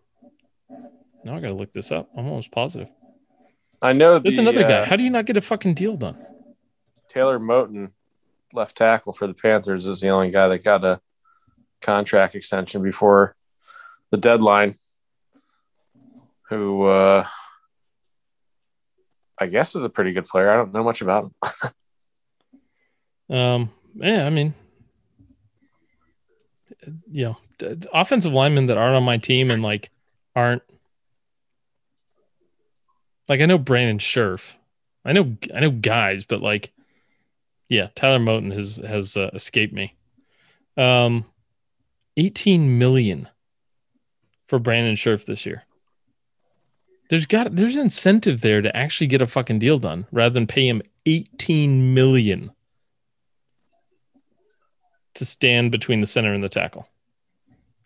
Now I gotta look this up. I'm almost positive. I know there's another guy. How do you not get a fucking deal done? Taylor Moton, left tackle for the Panthers, is the only guy that got a contract extension before the deadline. Who I guess is a pretty good player. I don't know much about him. Yeah, I mean, offensive linemen that aren't on my team and I know Brandon Scherff. I know guys, but Tyler Moton has escaped me. 18 million for Brandon Scherff this year. There's incentive there to actually get a fucking deal done rather than pay him $18 million to stand between the center and the tackle.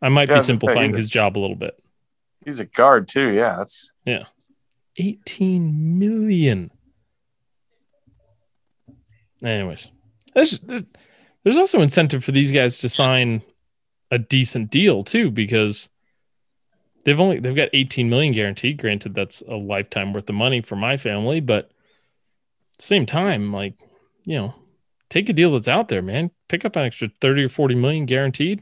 I might be simplifying his job a little bit. He's a guard too. Yeah. Yeah. $18 million. Anyways, there's also incentive for these guys to sign a decent deal too, because They've got $18 million guaranteed. Granted, that's a lifetime worth of money for my family, but at the same time, like, you know, take a deal that's out there, man. Pick up an extra 30 or 40 million guaranteed.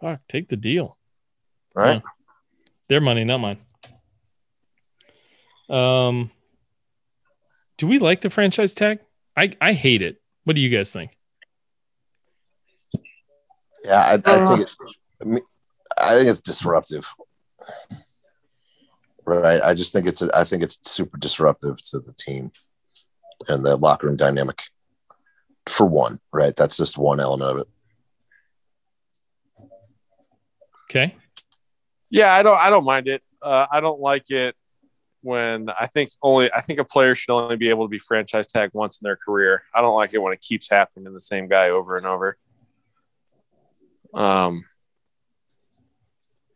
Fuck, take the deal. All right. Yeah. Their money, not mine. Do we like the franchise tag? I hate it. What do you guys think? Yeah, I think it's disruptive. Right. I just think I think it's super disruptive to the team and the locker room dynamic for one, right? That's just one element of it. Okay. Yeah, I don't mind it. I don't like it when I think a player should only be able to be franchise tagged once in their career. I don't like it when it keeps happening to the same guy over and over.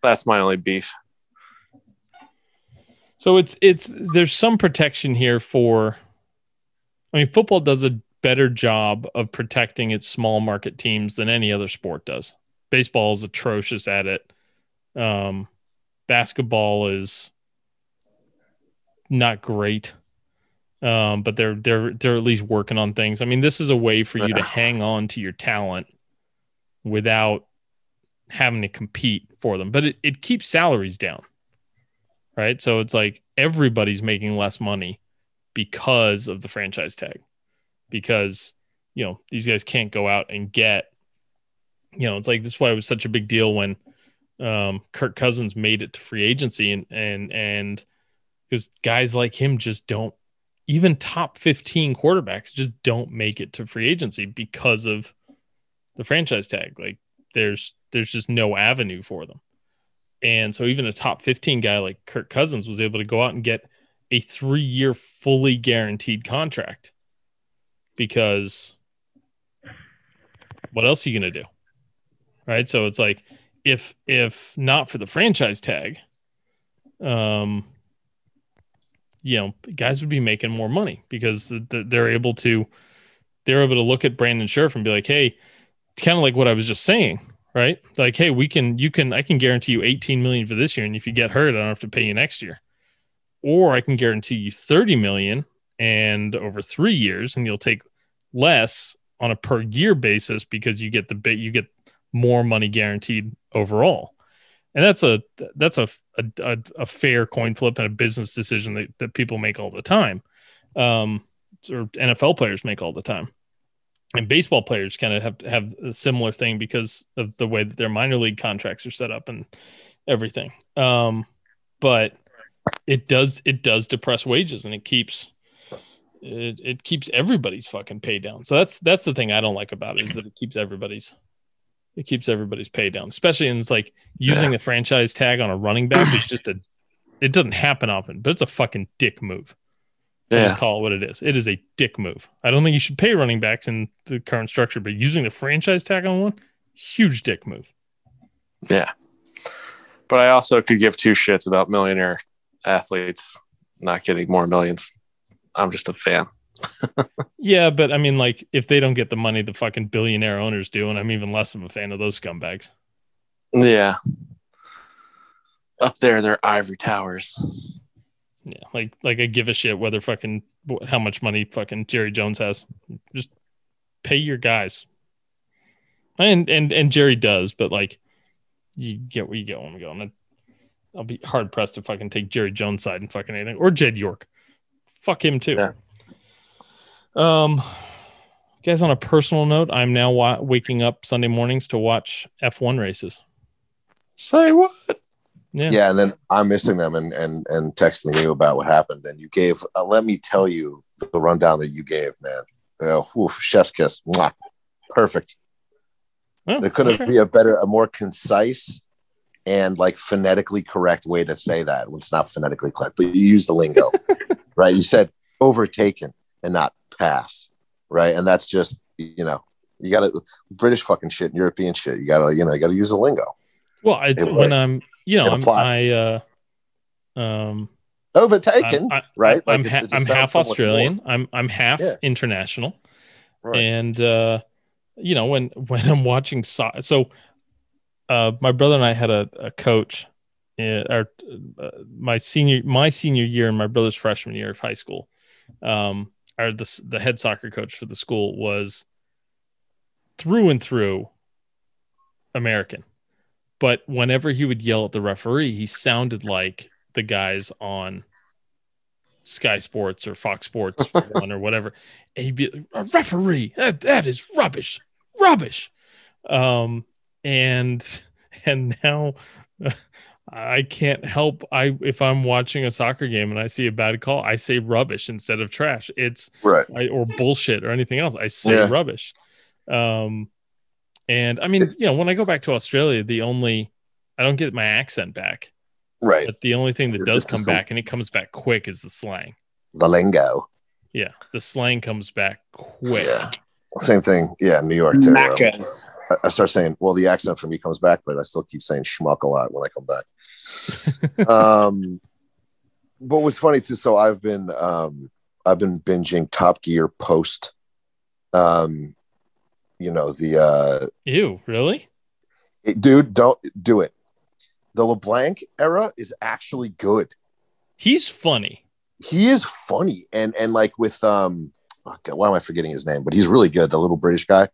That's my only beef. So it's there's some protection here for, I mean, football does a better job of protecting its small market teams than any other sport does. Baseball is atrocious at it. Basketball is not great. But they're at least working on things. I mean, this is a way for you to hang on to your talent without having to compete for them. But it keeps salaries down. Right? So it's like everybody's making less money because of the franchise tag. Because, you know, these guys can't go out and get, you know, it's like this is why it was such a big deal when Kirk Cousins made it to free agency and because guys like him just don't, even top 15 quarterbacks just don't make it to free agency because of the franchise tag. Like there's just no avenue for them. And so even a top 15 guy like Kirk Cousins was able to go out and get a 3-year fully guaranteed contract because what else are you going to do? Right. So it's like, if not for the franchise tag, you know, guys would be making more money because they're able to look at Brandon Scherff and be like, hey, it's kind of like what I was just saying, right? Like, hey, I can guarantee you $18 million for this year. And if you get hurt, I don't have to pay you next year, or I can guarantee you $30 million and over 3 years, and you'll take less on a per year basis because you get more money guaranteed overall. And that's a fair coin flip and a business decision that people make all the time. Or NFL players make all the time. And baseball players kind of have a similar thing because of the way that their minor league contracts are set up and everything. But it does depress wages, and it keeps everybody's fucking pay down. So that's the thing I don't like about it, is that it keeps everybody's pay down, especially in, it's like using the franchise tag on a running back is just it doesn't happen often, but it's a fucking dick move. Yeah. Just call it what it is. It is a dick move. I don't think you should pay running backs in the current structure, but using the franchise tag on one, huge dick move. Yeah. But I also could give two shits about millionaire athletes not getting more millions. I'm just a fan. Yeah, but I mean, like, if they don't get the money the fucking billionaire owners do, and I'm even less of a fan of those scumbags. Yeah. Up there in their ivory towers. Yeah, like I give a shit whether fucking how much money fucking Jerry Jones has. Just pay your guys. And Jerry does, but like, you get where you go. I'm going. I'll be hard pressed to fucking take Jerry Jones' side and fucking anything, or Jed York. Fuck him too. Yeah. Guys, on a personal note, I'm now waking up Sunday mornings to watch F1 races. Say what? Yeah, and then I'm missing them and texting you about what happened. And you gave, let me tell you the rundown that you gave, man. You know, oof, chef's kiss. Mwah. Perfect. Oh, there couldn't be a more concise and like phonetically correct way to say that. Well, it's not phonetically correct, but you use the lingo, right? You said overtaken and not pass, right? And that's just, you know, you got to British fucking shit and European shit. You got to, you know, you got to use the lingo. Well, overtaken, right? I'm half Australian. I'm half international, right. And you know, when I'm watching so my brother and I had a coach my senior year and my brother's freshman year of high school. The head soccer coach for the school was through and through American, but whenever he would yell at the referee, he sounded like the guys on Sky Sports or Fox Sports One or whatever. And he'd be like, a referee. That is rubbish. And now I can't help. If I'm watching a soccer game and I see a bad call, I say rubbish instead of trash. It's right. Or bullshit or anything else. I say rubbish. And I mean, you know, when I go back to Australia, I don't get my accent back. Right. But the only thing that does come back, and it comes back quick, is the slang. The lingo. Yeah. The slang comes back quick. Yeah. Same thing. Yeah. New York. Too. I start saying, well, the accent for me comes back, but I still keep saying schmuck a lot when I come back. But what's funny too. So I've been binging Top Gear post, you know, ew, really? Dude, don't do it. The LeBlanc era is actually good. He's funny. He is funny. And like with, oh God, why am I forgetting his name? But he's really good. The little British guy,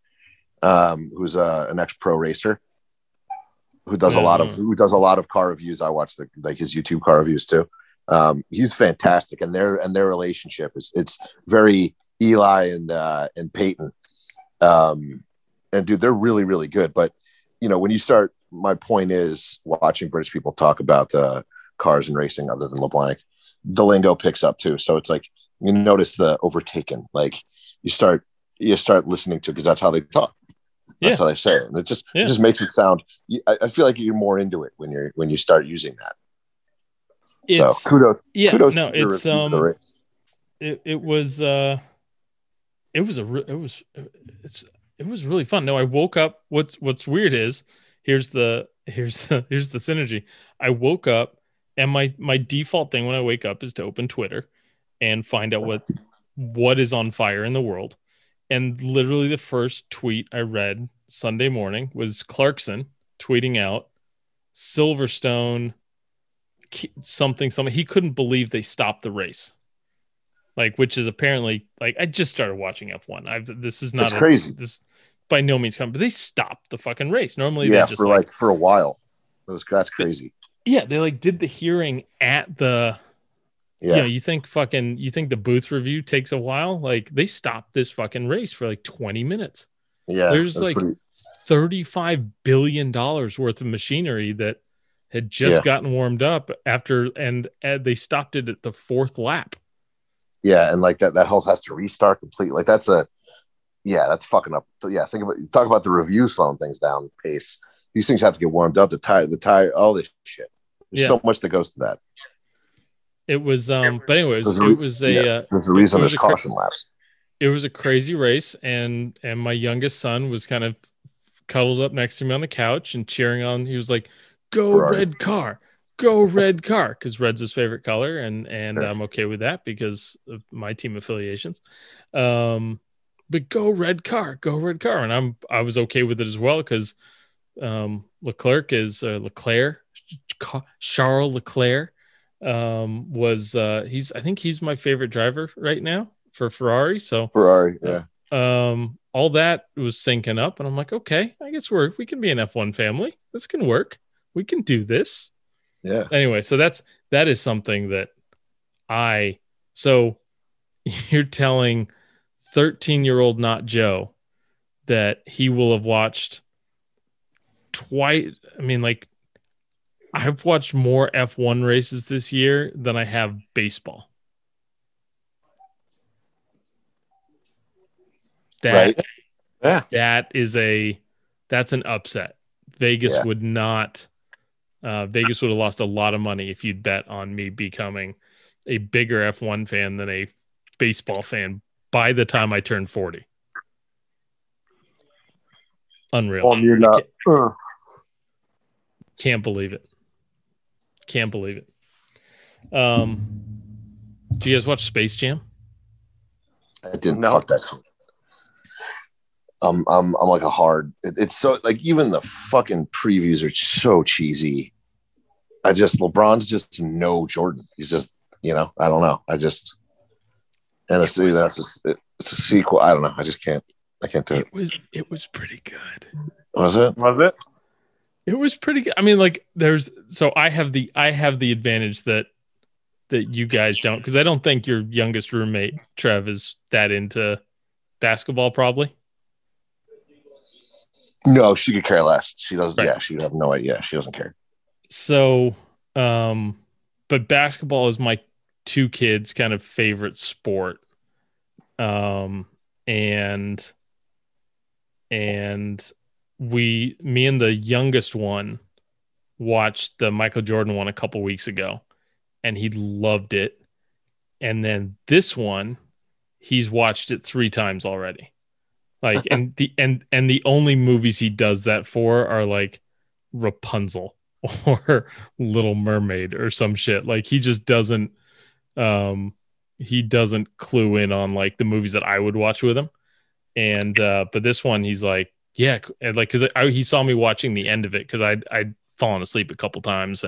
who's an ex-pro racer who does a lot of car reviews. I watch his YouTube car reviews too. He's fantastic. And their relationship it's very Eli and Peyton. And dude, they're really, really good. But you know, when you start, my point is watching British people talk about cars and racing other than LeBlanc, the lingo picks up too. So it's like, you notice the overtaken, like you start listening to it because that's how they talk. That's how they say it. And it just, it just makes it sound, I feel like you're more into it when you start using that. It's, so kudos. Yeah. Kudos no, it's, the race. It was really fun. No, I woke up. What's weird is here's the synergy. I woke up and my default thing when I wake up is to open Twitter and find out what is on fire in the world. And literally the first tweet I read Sunday morning was Clarkson tweeting out Silverstone something. He couldn't believe they stopped the race. Like, which is apparently, like, I just started watching F1. This is not, it's crazy. This by no means come, but they stopped the fucking race. Normally, yeah, they just for like for a while. That's crazy. Yeah, they like did the hearing at the. Yeah, you know, you think the booth review takes a while? Like they stopped this fucking race for like 20 minutes. Yeah, there's like $35 billion worth of machinery that had just gotten warmed up after, and they stopped it at the fourth lap. Yeah, and like that house has to restart completely. Like that's fucking up. Yeah, talk about the review slowing things down pace. These things have to get warmed up. The tire, all this shit. There's so much that goes to that. It was, but anyways, it was a. There's a reason there's caution laps. It was a crazy race, and my youngest son was kind of cuddled up next to me on the couch and cheering on. He was like, "Go Ferrari. Red car." Go red car, because red's his favorite color, and I'm okay with that because of my team affiliations. But go red car, and I was okay with it as well because Leclerc is Charles Leclerc was I think he's my favorite driver right now for Ferrari. So Ferrari, all that was syncing up, and I'm like, okay, I guess we can be an F1 family. This can work. We can do this. Yeah. Anyway, so that is something that so you're telling 13-year-old not Joe that he will have watched twice. I mean, like I've watched more F1 races this year than I have baseball. That's an upset. Vegas would not. Vegas would have lost a lot of money if you'd bet on me becoming a bigger F1 fan than a baseball fan by the time I turned 40. Unreal. Well, you're not. Can't believe it. Can't believe it. Do you guys watch Space Jam? I didn't. No. Fuck that shit. I'm like a hard. It's so like even the fucking previews are so cheesy. I just, LeBron's just no Jordan. He's just, you know, I don't know. I just, and I see that's a sequel. I don't know. I just can't. I can't do it. It was pretty good. Was it? It was pretty good. I mean, like, there's, so I have the advantage that you guys don't, because I don't think your youngest roommate Trev is that into basketball, probably. No, she could care less. She doesn't. Right. Yeah, she would have no idea. Yeah, she doesn't care. So, but basketball is my two kids' kind of favorite sport, and me and the youngest one watched the Michael Jordan one a couple weeks ago, and he loved it. And then this one, he's watched it 3 times already. Like, and the only movies he does that for are like Rapunzel or Little Mermaid or some shit. Like, he just doesn't, he doesn't clue in on like the movies that I would watch with him. And but this one, he's like, yeah, like, because he saw me watching the end of it, because I'd fallen asleep a couple times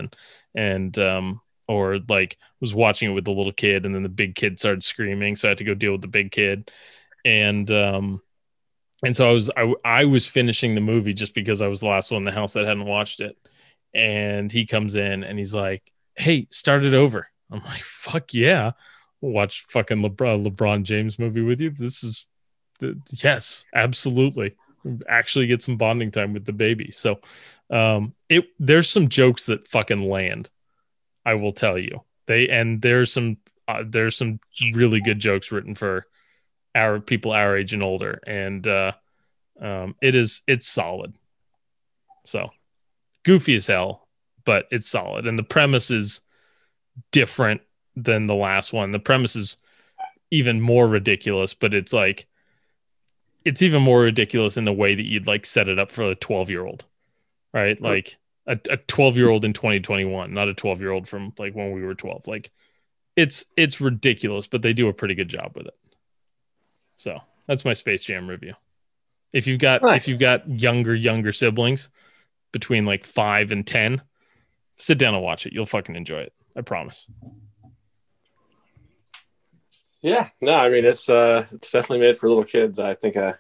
or like was watching it with the little kid, and then the big kid started screaming, so I had to go deal with the big kid. And so I was finishing the movie just because I was the last one in the house that hadn't watched it. And he comes in and he's like, "Hey, start it over." I'm like, "Fuck yeah, we'll watch fucking LeBron James movie with you. This is yes, absolutely. Actually get some bonding time with the baby." So there's some jokes that fucking land. I will tell you, there's some really good jokes written for our people our age and older, and it's solid. So goofy as hell, but it's solid, and the premise is different than the last one. The premise is even more ridiculous, but it's like, it's even more ridiculous in the way that you'd like set it up for a 12-year-old, right? Like a 12-year-old in 2021, not a 12-year-old from like when we were 12. Like, it's ridiculous, but they do a pretty good job with it. So that's my Space Jam review. If you've got younger siblings between like 5 and 10, sit down and watch it. You'll fucking enjoy it. I promise. Yeah, no, I mean, it's definitely made for little kids. I think I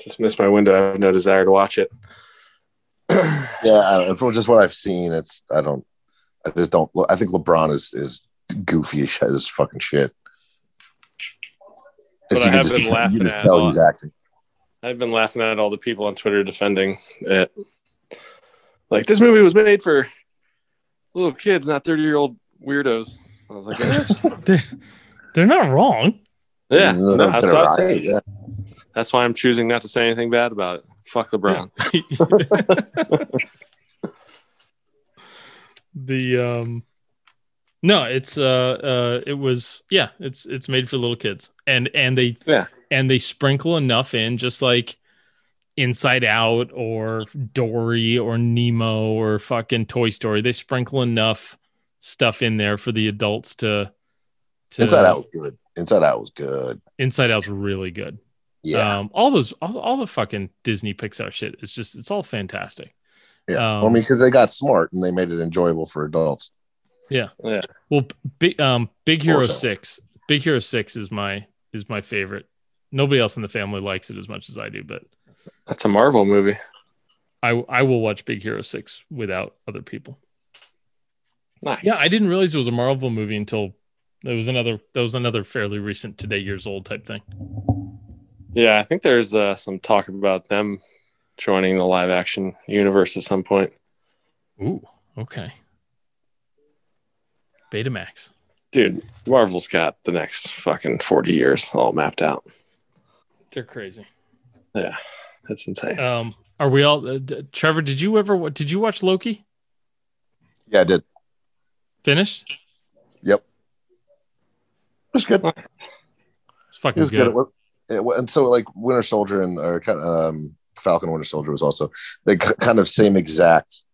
just missed my window. I have no desire to watch it. Yeah, from just what I've seen, I just don't. I think LeBron is goofy as fucking shit. But I've been laughing at all the people on Twitter defending it. Like, this movie was made for little kids, not 30-year-old weirdos. I was like, they're not wrong. Yeah, no, that's what I'm saying. Yeah. That's why I'm choosing not to say anything bad about it. Fuck LeBron. It's made for little kids, and they sprinkle enough in, just like Inside Out or Dory or Nemo or fucking Toy Story. They sprinkle enough stuff in there for the adults to Inside Out was good. Inside Out was good. Inside Out's really good. Yeah, all the fucking Disney Pixar shit is just, it's all fantastic. Yeah, I mean, because they got smart and they made it enjoyable for adults. Yeah. Well, Big Hero 6 is my favorite. Nobody else in the family likes it as much as I do, but that's a Marvel movie. I will watch Big Hero 6 without other people. Nice. Yeah, I didn't realize it was a Marvel movie until there was another fairly recent today years old type thing. Yeah, I think there's some talk about them joining the live action universe at some point. Ooh, okay. Betamax. Dude, Marvel's got the next fucking 40 years all mapped out. They're crazy. Yeah, that's insane. Are we all... Trevor, did you watch Loki? Yeah, I did. Finished? Yep. It was good. It's fucking good. And so, like, Winter Soldier and Falcon Winter Soldier was also the kind of same exact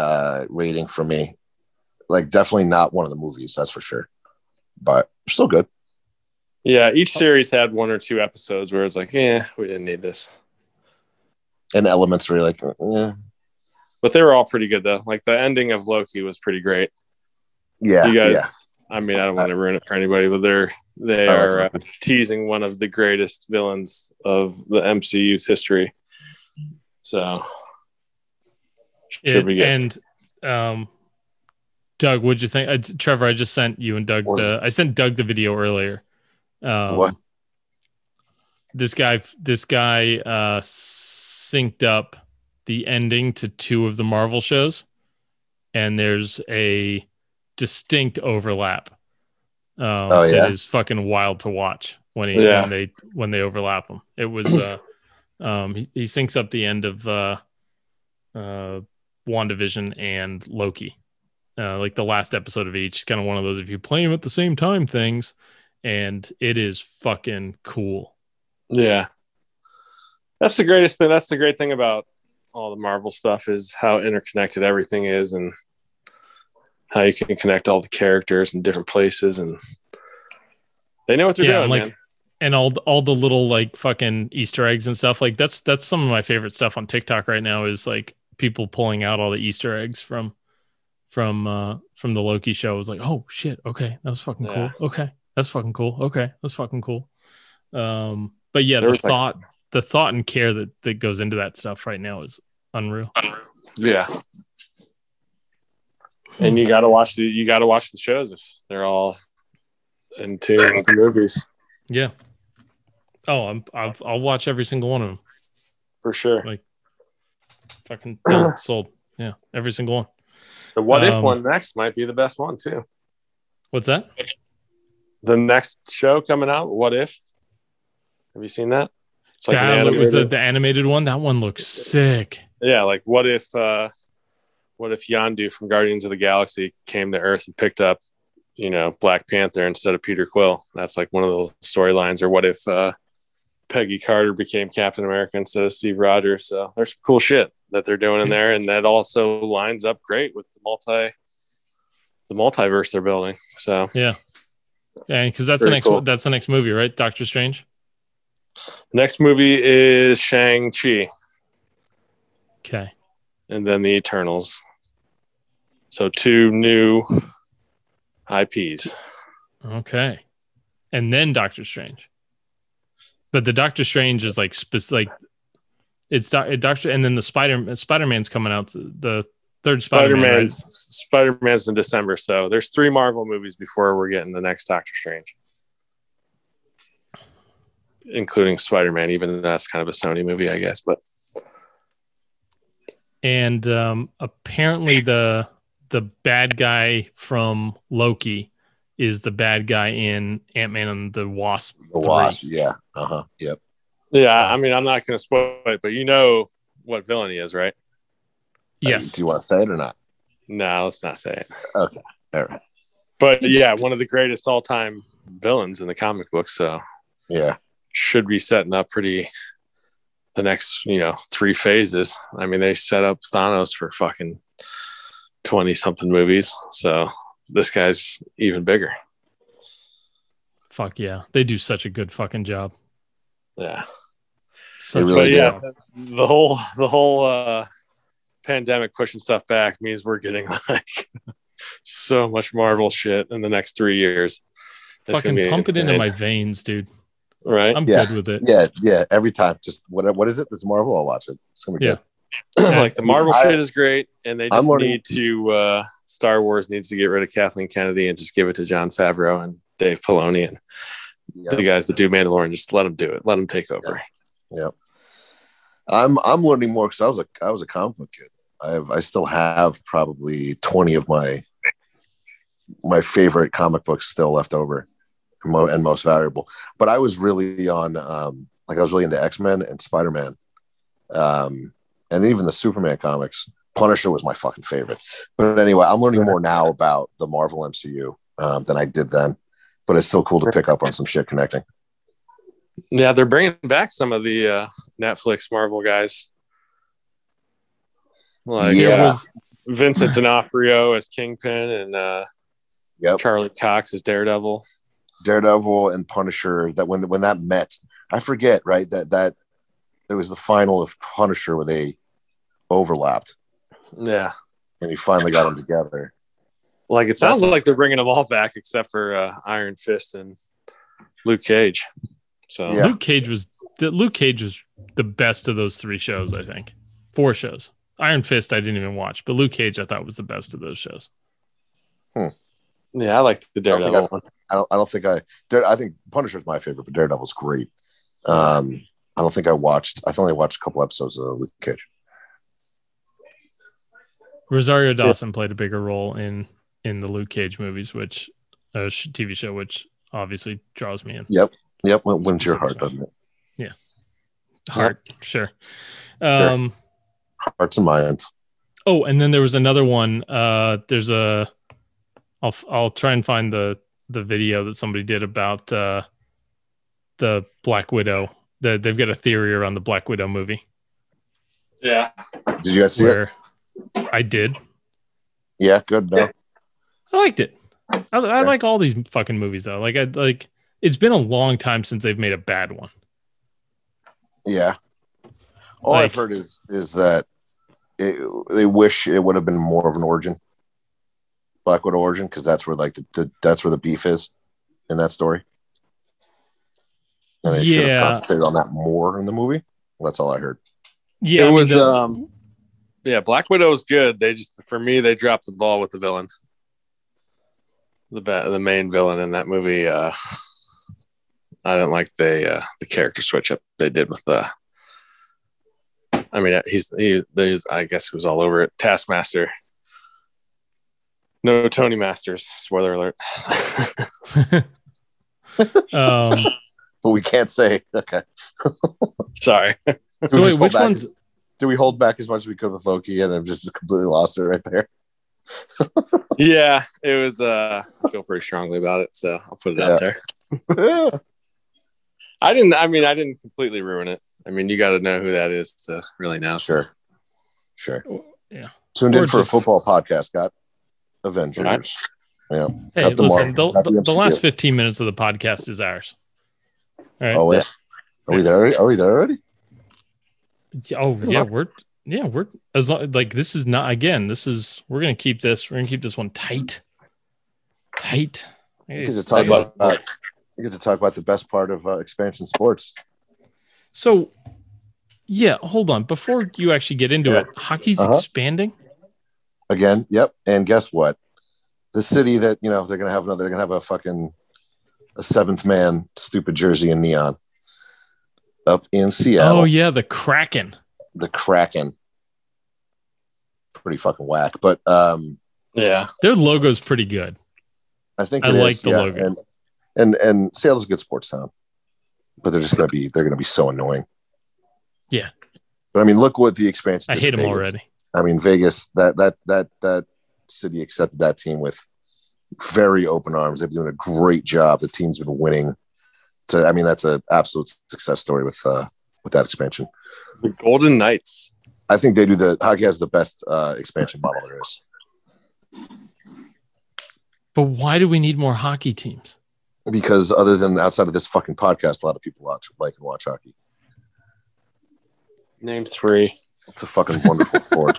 rating for me. Like, definitely not one of the movies, that's for sure, but still good. Yeah, each series had 1 or 2 episodes where it's like, yeah, we didn't need this, and elements were like, yeah. But they were all pretty good, though. Like, the ending of Loki was pretty great. Yeah. You guys, I mean, I don't want to ruin it for anybody, but they are teasing one of the greatest villains of the MCU's history. So, should be good. And, Doug, what'd you think? Trevor, I just sent you and Doug the video earlier. What? This guy synced up the ending to two of the Marvel shows, and there's a distinct overlap. That is fucking wild to watch when they overlap them. It was he syncs up the end of WandaVision and Loki, like the last episode of each. Kind of one of those if you play them at the same time things, and it is fucking cool. Yeah, that's the greatest thing. That's the great thing about all the Marvel stuff is how interconnected everything is, and how you can connect all the characters in different places, and they know what they're doing. Like, man. And all the little like fucking Easter eggs and stuff. Like that's some of my favorite stuff on TikTok right now is like people pulling out all the Easter eggs from the Loki show. It was like, oh shit, okay, that was fucking cool. Okay, that's fucking cool. Okay, that's fucking cool. But yeah, the thought and care that goes into that stuff right now is unreal. Yeah. And you gotta watch the shows if they're all in tune with the movies. Yeah. Oh, I'll watch every single one of them for sure. Like fucking sold. Yeah, every single one. The What If one next might be the best one too. What's that? The next show coming out, What If? Have you seen that? It's like the animated one. That one looks sick. Yeah, like what if Yondu from Guardians of the Galaxy came to Earth and picked up, Black Panther instead of Peter Quill? That's like one of those storylines. Or what if Peggy Carter became Captain America instead of Steve Rogers? So there's some cool shit that they're doing in there, and that also lines up great with the multiverse they're building. So yeah, because that's the next movie, right? Doctor Strange. The next movie is Shang-Chi. Okay. And then the Eternals. So two new IPs. Okay. And then Doctor Strange. But the Doctor Strange is like specific. It's Doctor, and then the Spider-Man's coming out. The third Spider-Man. Right? Spider-Man's in December. So there's three Marvel movies before we're getting the next Doctor Strange, including Spider-Man. Even that's kind of a Sony movie, I guess. But. And apparently the bad guy from Loki is the bad guy in Ant-Man and the Wasp. The Wasp, yeah. Uh-huh. Yep. Yeah, I mean, I'm not going to spoil it, but you know what villain he is, right? Yes. Do you want to say it or not? No, let's not say it. Okay. All right. But yeah, one of the greatest all-time villains in the comic book, so yeah. Should be setting up pretty the next, three phases. I mean, they set up Thanos for fucking 20-something movies. So this guy's even bigger. Fuck yeah. They do such a good fucking job. Yeah. The whole pandemic pushing stuff back means we're getting like so much Marvel shit in the next 3 years. It's fucking pump it into my veins, dude. Right, I'm good with it. Yeah. Every time, just what is it? It's Marvel. I'll watch it. It's gonna be good. Like the Marvel shit is great, and they just need to. Star Wars needs to get rid of Kathleen Kennedy and just give it to Jon Favreau and Dave Filoni and the guys that do Mandalorian. Just let them do it. Let them take over. Yeah. I'm learning more because I was a comic book kid. I still have probably 20 of my favorite comic books still left over. And most valuable, but I was really into X-Men and Spider-Man, and even the Superman comics. Punisher was my fucking favorite. But anyway, I'm learning more now about the Marvel MCU than I did then. But it's still cool to pick up on some shit connecting. Yeah, they're bringing back some of the Netflix Marvel guys. Like it was Vincent D'Onofrio as Kingpin and Charlie Cox as Daredevil. Daredevil and Punisher, that when that met, I forget, right? That it was the final of Punisher where they overlapped. Yeah. And he finally got them together. Like, it sounds like they're bringing them all back except for Iron Fist and Luke Cage. So yeah. Luke Cage was the best of those three shows, I think. Four shows. Iron Fist I didn't even watch, but Luke Cage I thought was the best of those shows. Hmm. Yeah, I liked the Daredevil one. I think Punisher's my favorite, but Daredevil's great. I only watched a couple episodes of Luke Cage. Rosario Dawson played a bigger role in the Luke Cage movies, which TV show, which obviously draws me in. Yep. Wins your heart, doesn't it? Yeah. Heart, sure. Sure. Hearts and minds. Oh, and then there was another one. I'll try and find the video that somebody did about the Black Widow. They've got a theory around the Black Widow movie. Yeah. Did you guys see it? I did. Yeah, good. No. I liked it. I like all these fucking movies though. Like it's been a long time since they've made a bad one. Yeah. All I've heard is that they wish it would have been more of an origin, Black Widow origin, because that's where that's where the beef is in that story. And they should have concentrated on that more in the movie. Well, that's all I heard. Yeah, yeah, Black Widow was good. They just, for me, they dropped the ball with the villain, the main villain in that movie. I didn't like the character switch up they did with the. I mean, I guess he was all over it. Taskmaster, no Tony Masters. Spoiler alert. But we can't say. Okay, sorry. So wait, which ones? Did we hold back as much as we could with Loki, and then just completely lost it right there? Yeah, it was. I feel pretty strongly about it, so I'll put it out there. Yeah. I didn't completely ruin it. I mean, you got to know who that is to really know. Sure. Yeah. Tuned in for a football podcast. Got Avengers. Right. Yeah. Hey, listen. The last 15 minutes of the podcast is ours. All right. Always. Yeah. Are we there already? Oh yeah, we're as long, like this is not again. We're gonna keep this one tight. You get to talk about the best part of expansion sports. So, yeah, hold on. Before you actually get into it, hockey's expanding again. Yep, and guess what? The city that they're gonna have a fucking seventh man stupid jersey in neon. Up in Seattle. Oh yeah, the Kraken. Pretty fucking whack, but yeah, their logo's pretty good. I think I like the logo. And Seattle's a good sports town, but they're gonna be so annoying. Yeah, but I mean, look what the expansion. I hate them already. I mean, Vegas that city accepted that team with very open arms. They've been doing a great job. The team's been winning. I mean, that's an absolute success story with that expansion. The Golden Knights. I think hockey has the best expansion model there is. But why do we need more hockey teams? Because other than outside of this fucking podcast, a lot of people watch hockey. Name three. It's a fucking wonderful sport.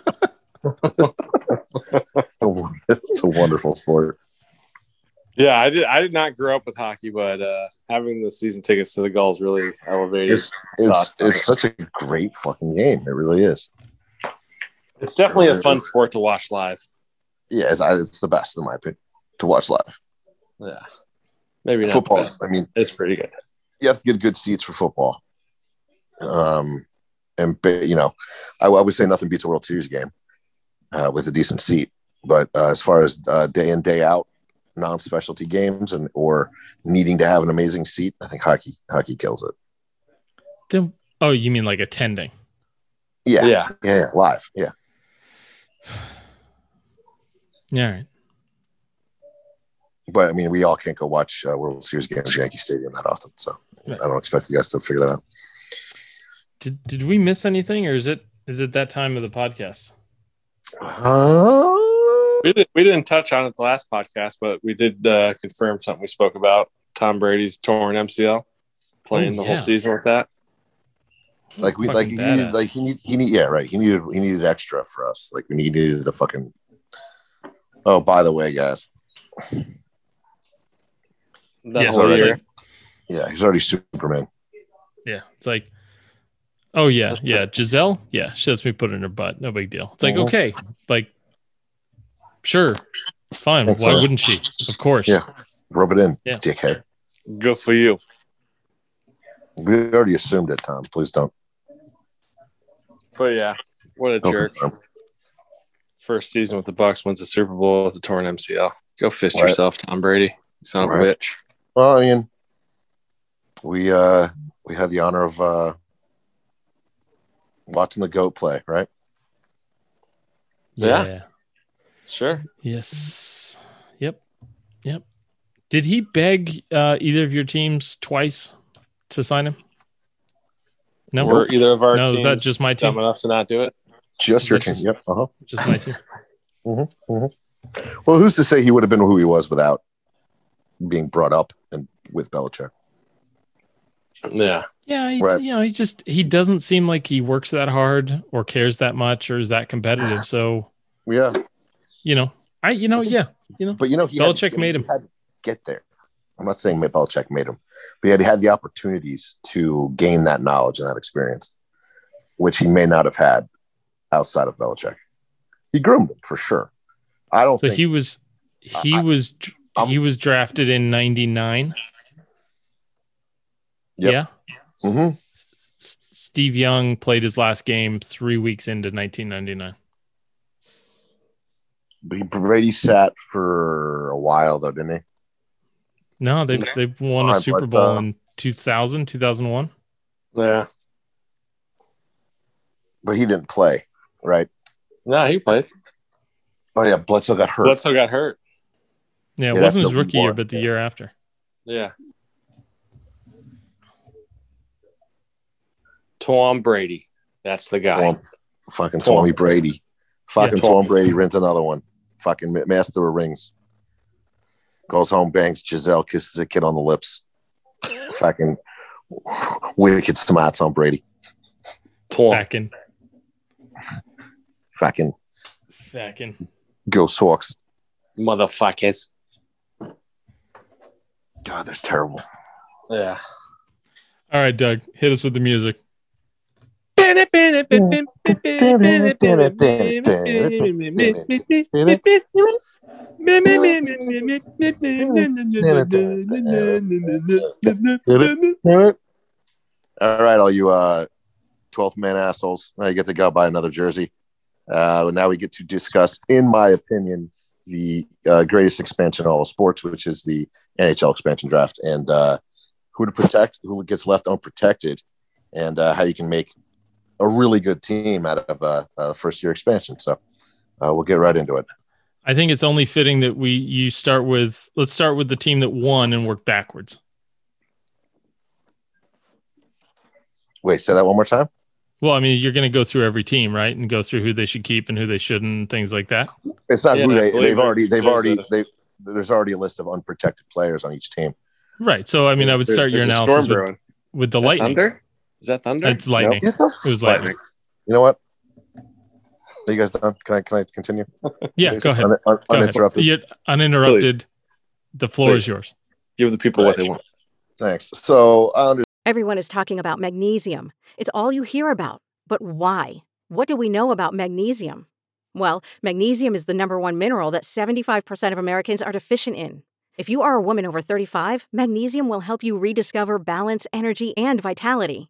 It's a wonderful sport. Yeah, I did not grow up with hockey, but having the season tickets to the Gulls really elevated. It's such a great fucking game. It really is. It's definitely a fun sport to watch live. Yeah, it's the best in my opinion to watch live. Yeah, maybe not football. I mean, it's pretty good. You have to get good seats for football. And I would say nothing beats a World Series game with a decent seat. But as far as day in day out. Non-specialty games and or needing to have an amazing seat, I think hockey kills it. Then, oh, you mean like attending? Yeah, live, yeah. All right, but I mean, we all can't go watch World Series games at Yankee Stadium that often, so right. I don't expect you guys to figure that out. Did we miss anything, or is it that time of the podcast? We didn't touch on it the last podcast, but we did confirm something we spoke about. Tom Brady's torn MCL, playing the whole season with that. Like we like he needed extra for us. Like we needed a fucking. Oh, by the way, guys. He's already Superman. Yeah, it's like, oh yeah, yeah, Giselle, yeah, she lets me put it in her butt. No big deal. It's like okay, like sure, fine. That's why wouldn't she? Of course. Yeah, rub it in, dickhead. Good for you. We already assumed it, Tom. Please don't. But yeah, what a jerk. First season with the Bucks, wins the Super Bowl with the torn MCL. Go fist yourself, Tom Brady. Son of a bitch. Well, I mean, we had the honor of watching the GOAT play, right? Yeah. Sure. Yes. Yep. Did he beg either of your teams twice to sign him? No. Were either of our teams? No, is that just my team? Dumb enough to not do it? Just your team. Yep. Uh huh. Just my team. Well, who's to say he would have been who he was without being brought up and with Belichick? Yeah. He doesn't seem like he works that hard or cares that much or is that competitive. So yeah, he Belichick made him get there. I'm not saying Belichick made him, but he had the opportunities to gain that knowledge and that experience, which he may not have had outside of Belichick. He groomed him for sure. I don't think he was drafted in 99. Yep. Yeah. Mm-hmm. Steve Young played his last game 3 weeks into 1999. Brady sat for a while, though, didn't he? No, they won a Super Bowl in 2000, 2001. Yeah. But he didn't play, right? No, he played. Oh, yeah, Bledsoe got hurt. Yeah, it wasn't his rookie year, but the year after. Yeah. Tom Brady. That's the guy. Fucking Tommy Brady. Fucking Tom Brady wins another one. Fucking Master of Rings. Goes home, bangs Giselle, kisses a kid on the lips. Fucking wicked smarts on Brady. Fucking. Go Sox. Motherfuckers. God, that's terrible. Yeah. All right, Doug, hit us with the music. All right, all you 12th man assholes. Now you get to go buy another jersey. Now we get to discuss, in my opinion, the greatest expansion in all of sports, which is the NHL expansion draft. And who to protect, who gets left unprotected, and how you can make a really good team out of a first-year expansion. So we'll get right into it. I think it's only fitting that you start with – let's start with the team that won and work backwards. Wait, say that one more time? Well, I mean, you're going to go through every team, right, and go through who they should keep and who they shouldn't, things like that? It's not who there's already a list of unprotected players on each team. Right. So, I mean, I would start your analysis with the Lightning. Thunder? Is that Thunder? It's Lightning. Nope. It was Lightning. You know what? Are you guys done? Can I continue? Yeah, please? Go ahead. Uninterrupted. Ahead. Uninterrupted. Please. The floor is yours. Give the people what they want. Thanks. So, everyone is talking about magnesium. It's all you hear about. But why? What do we know about magnesium? Well, magnesium is the number one mineral that 75% of Americans are deficient in. If you are a woman over 35, magnesium will help you rediscover balance, energy, and vitality.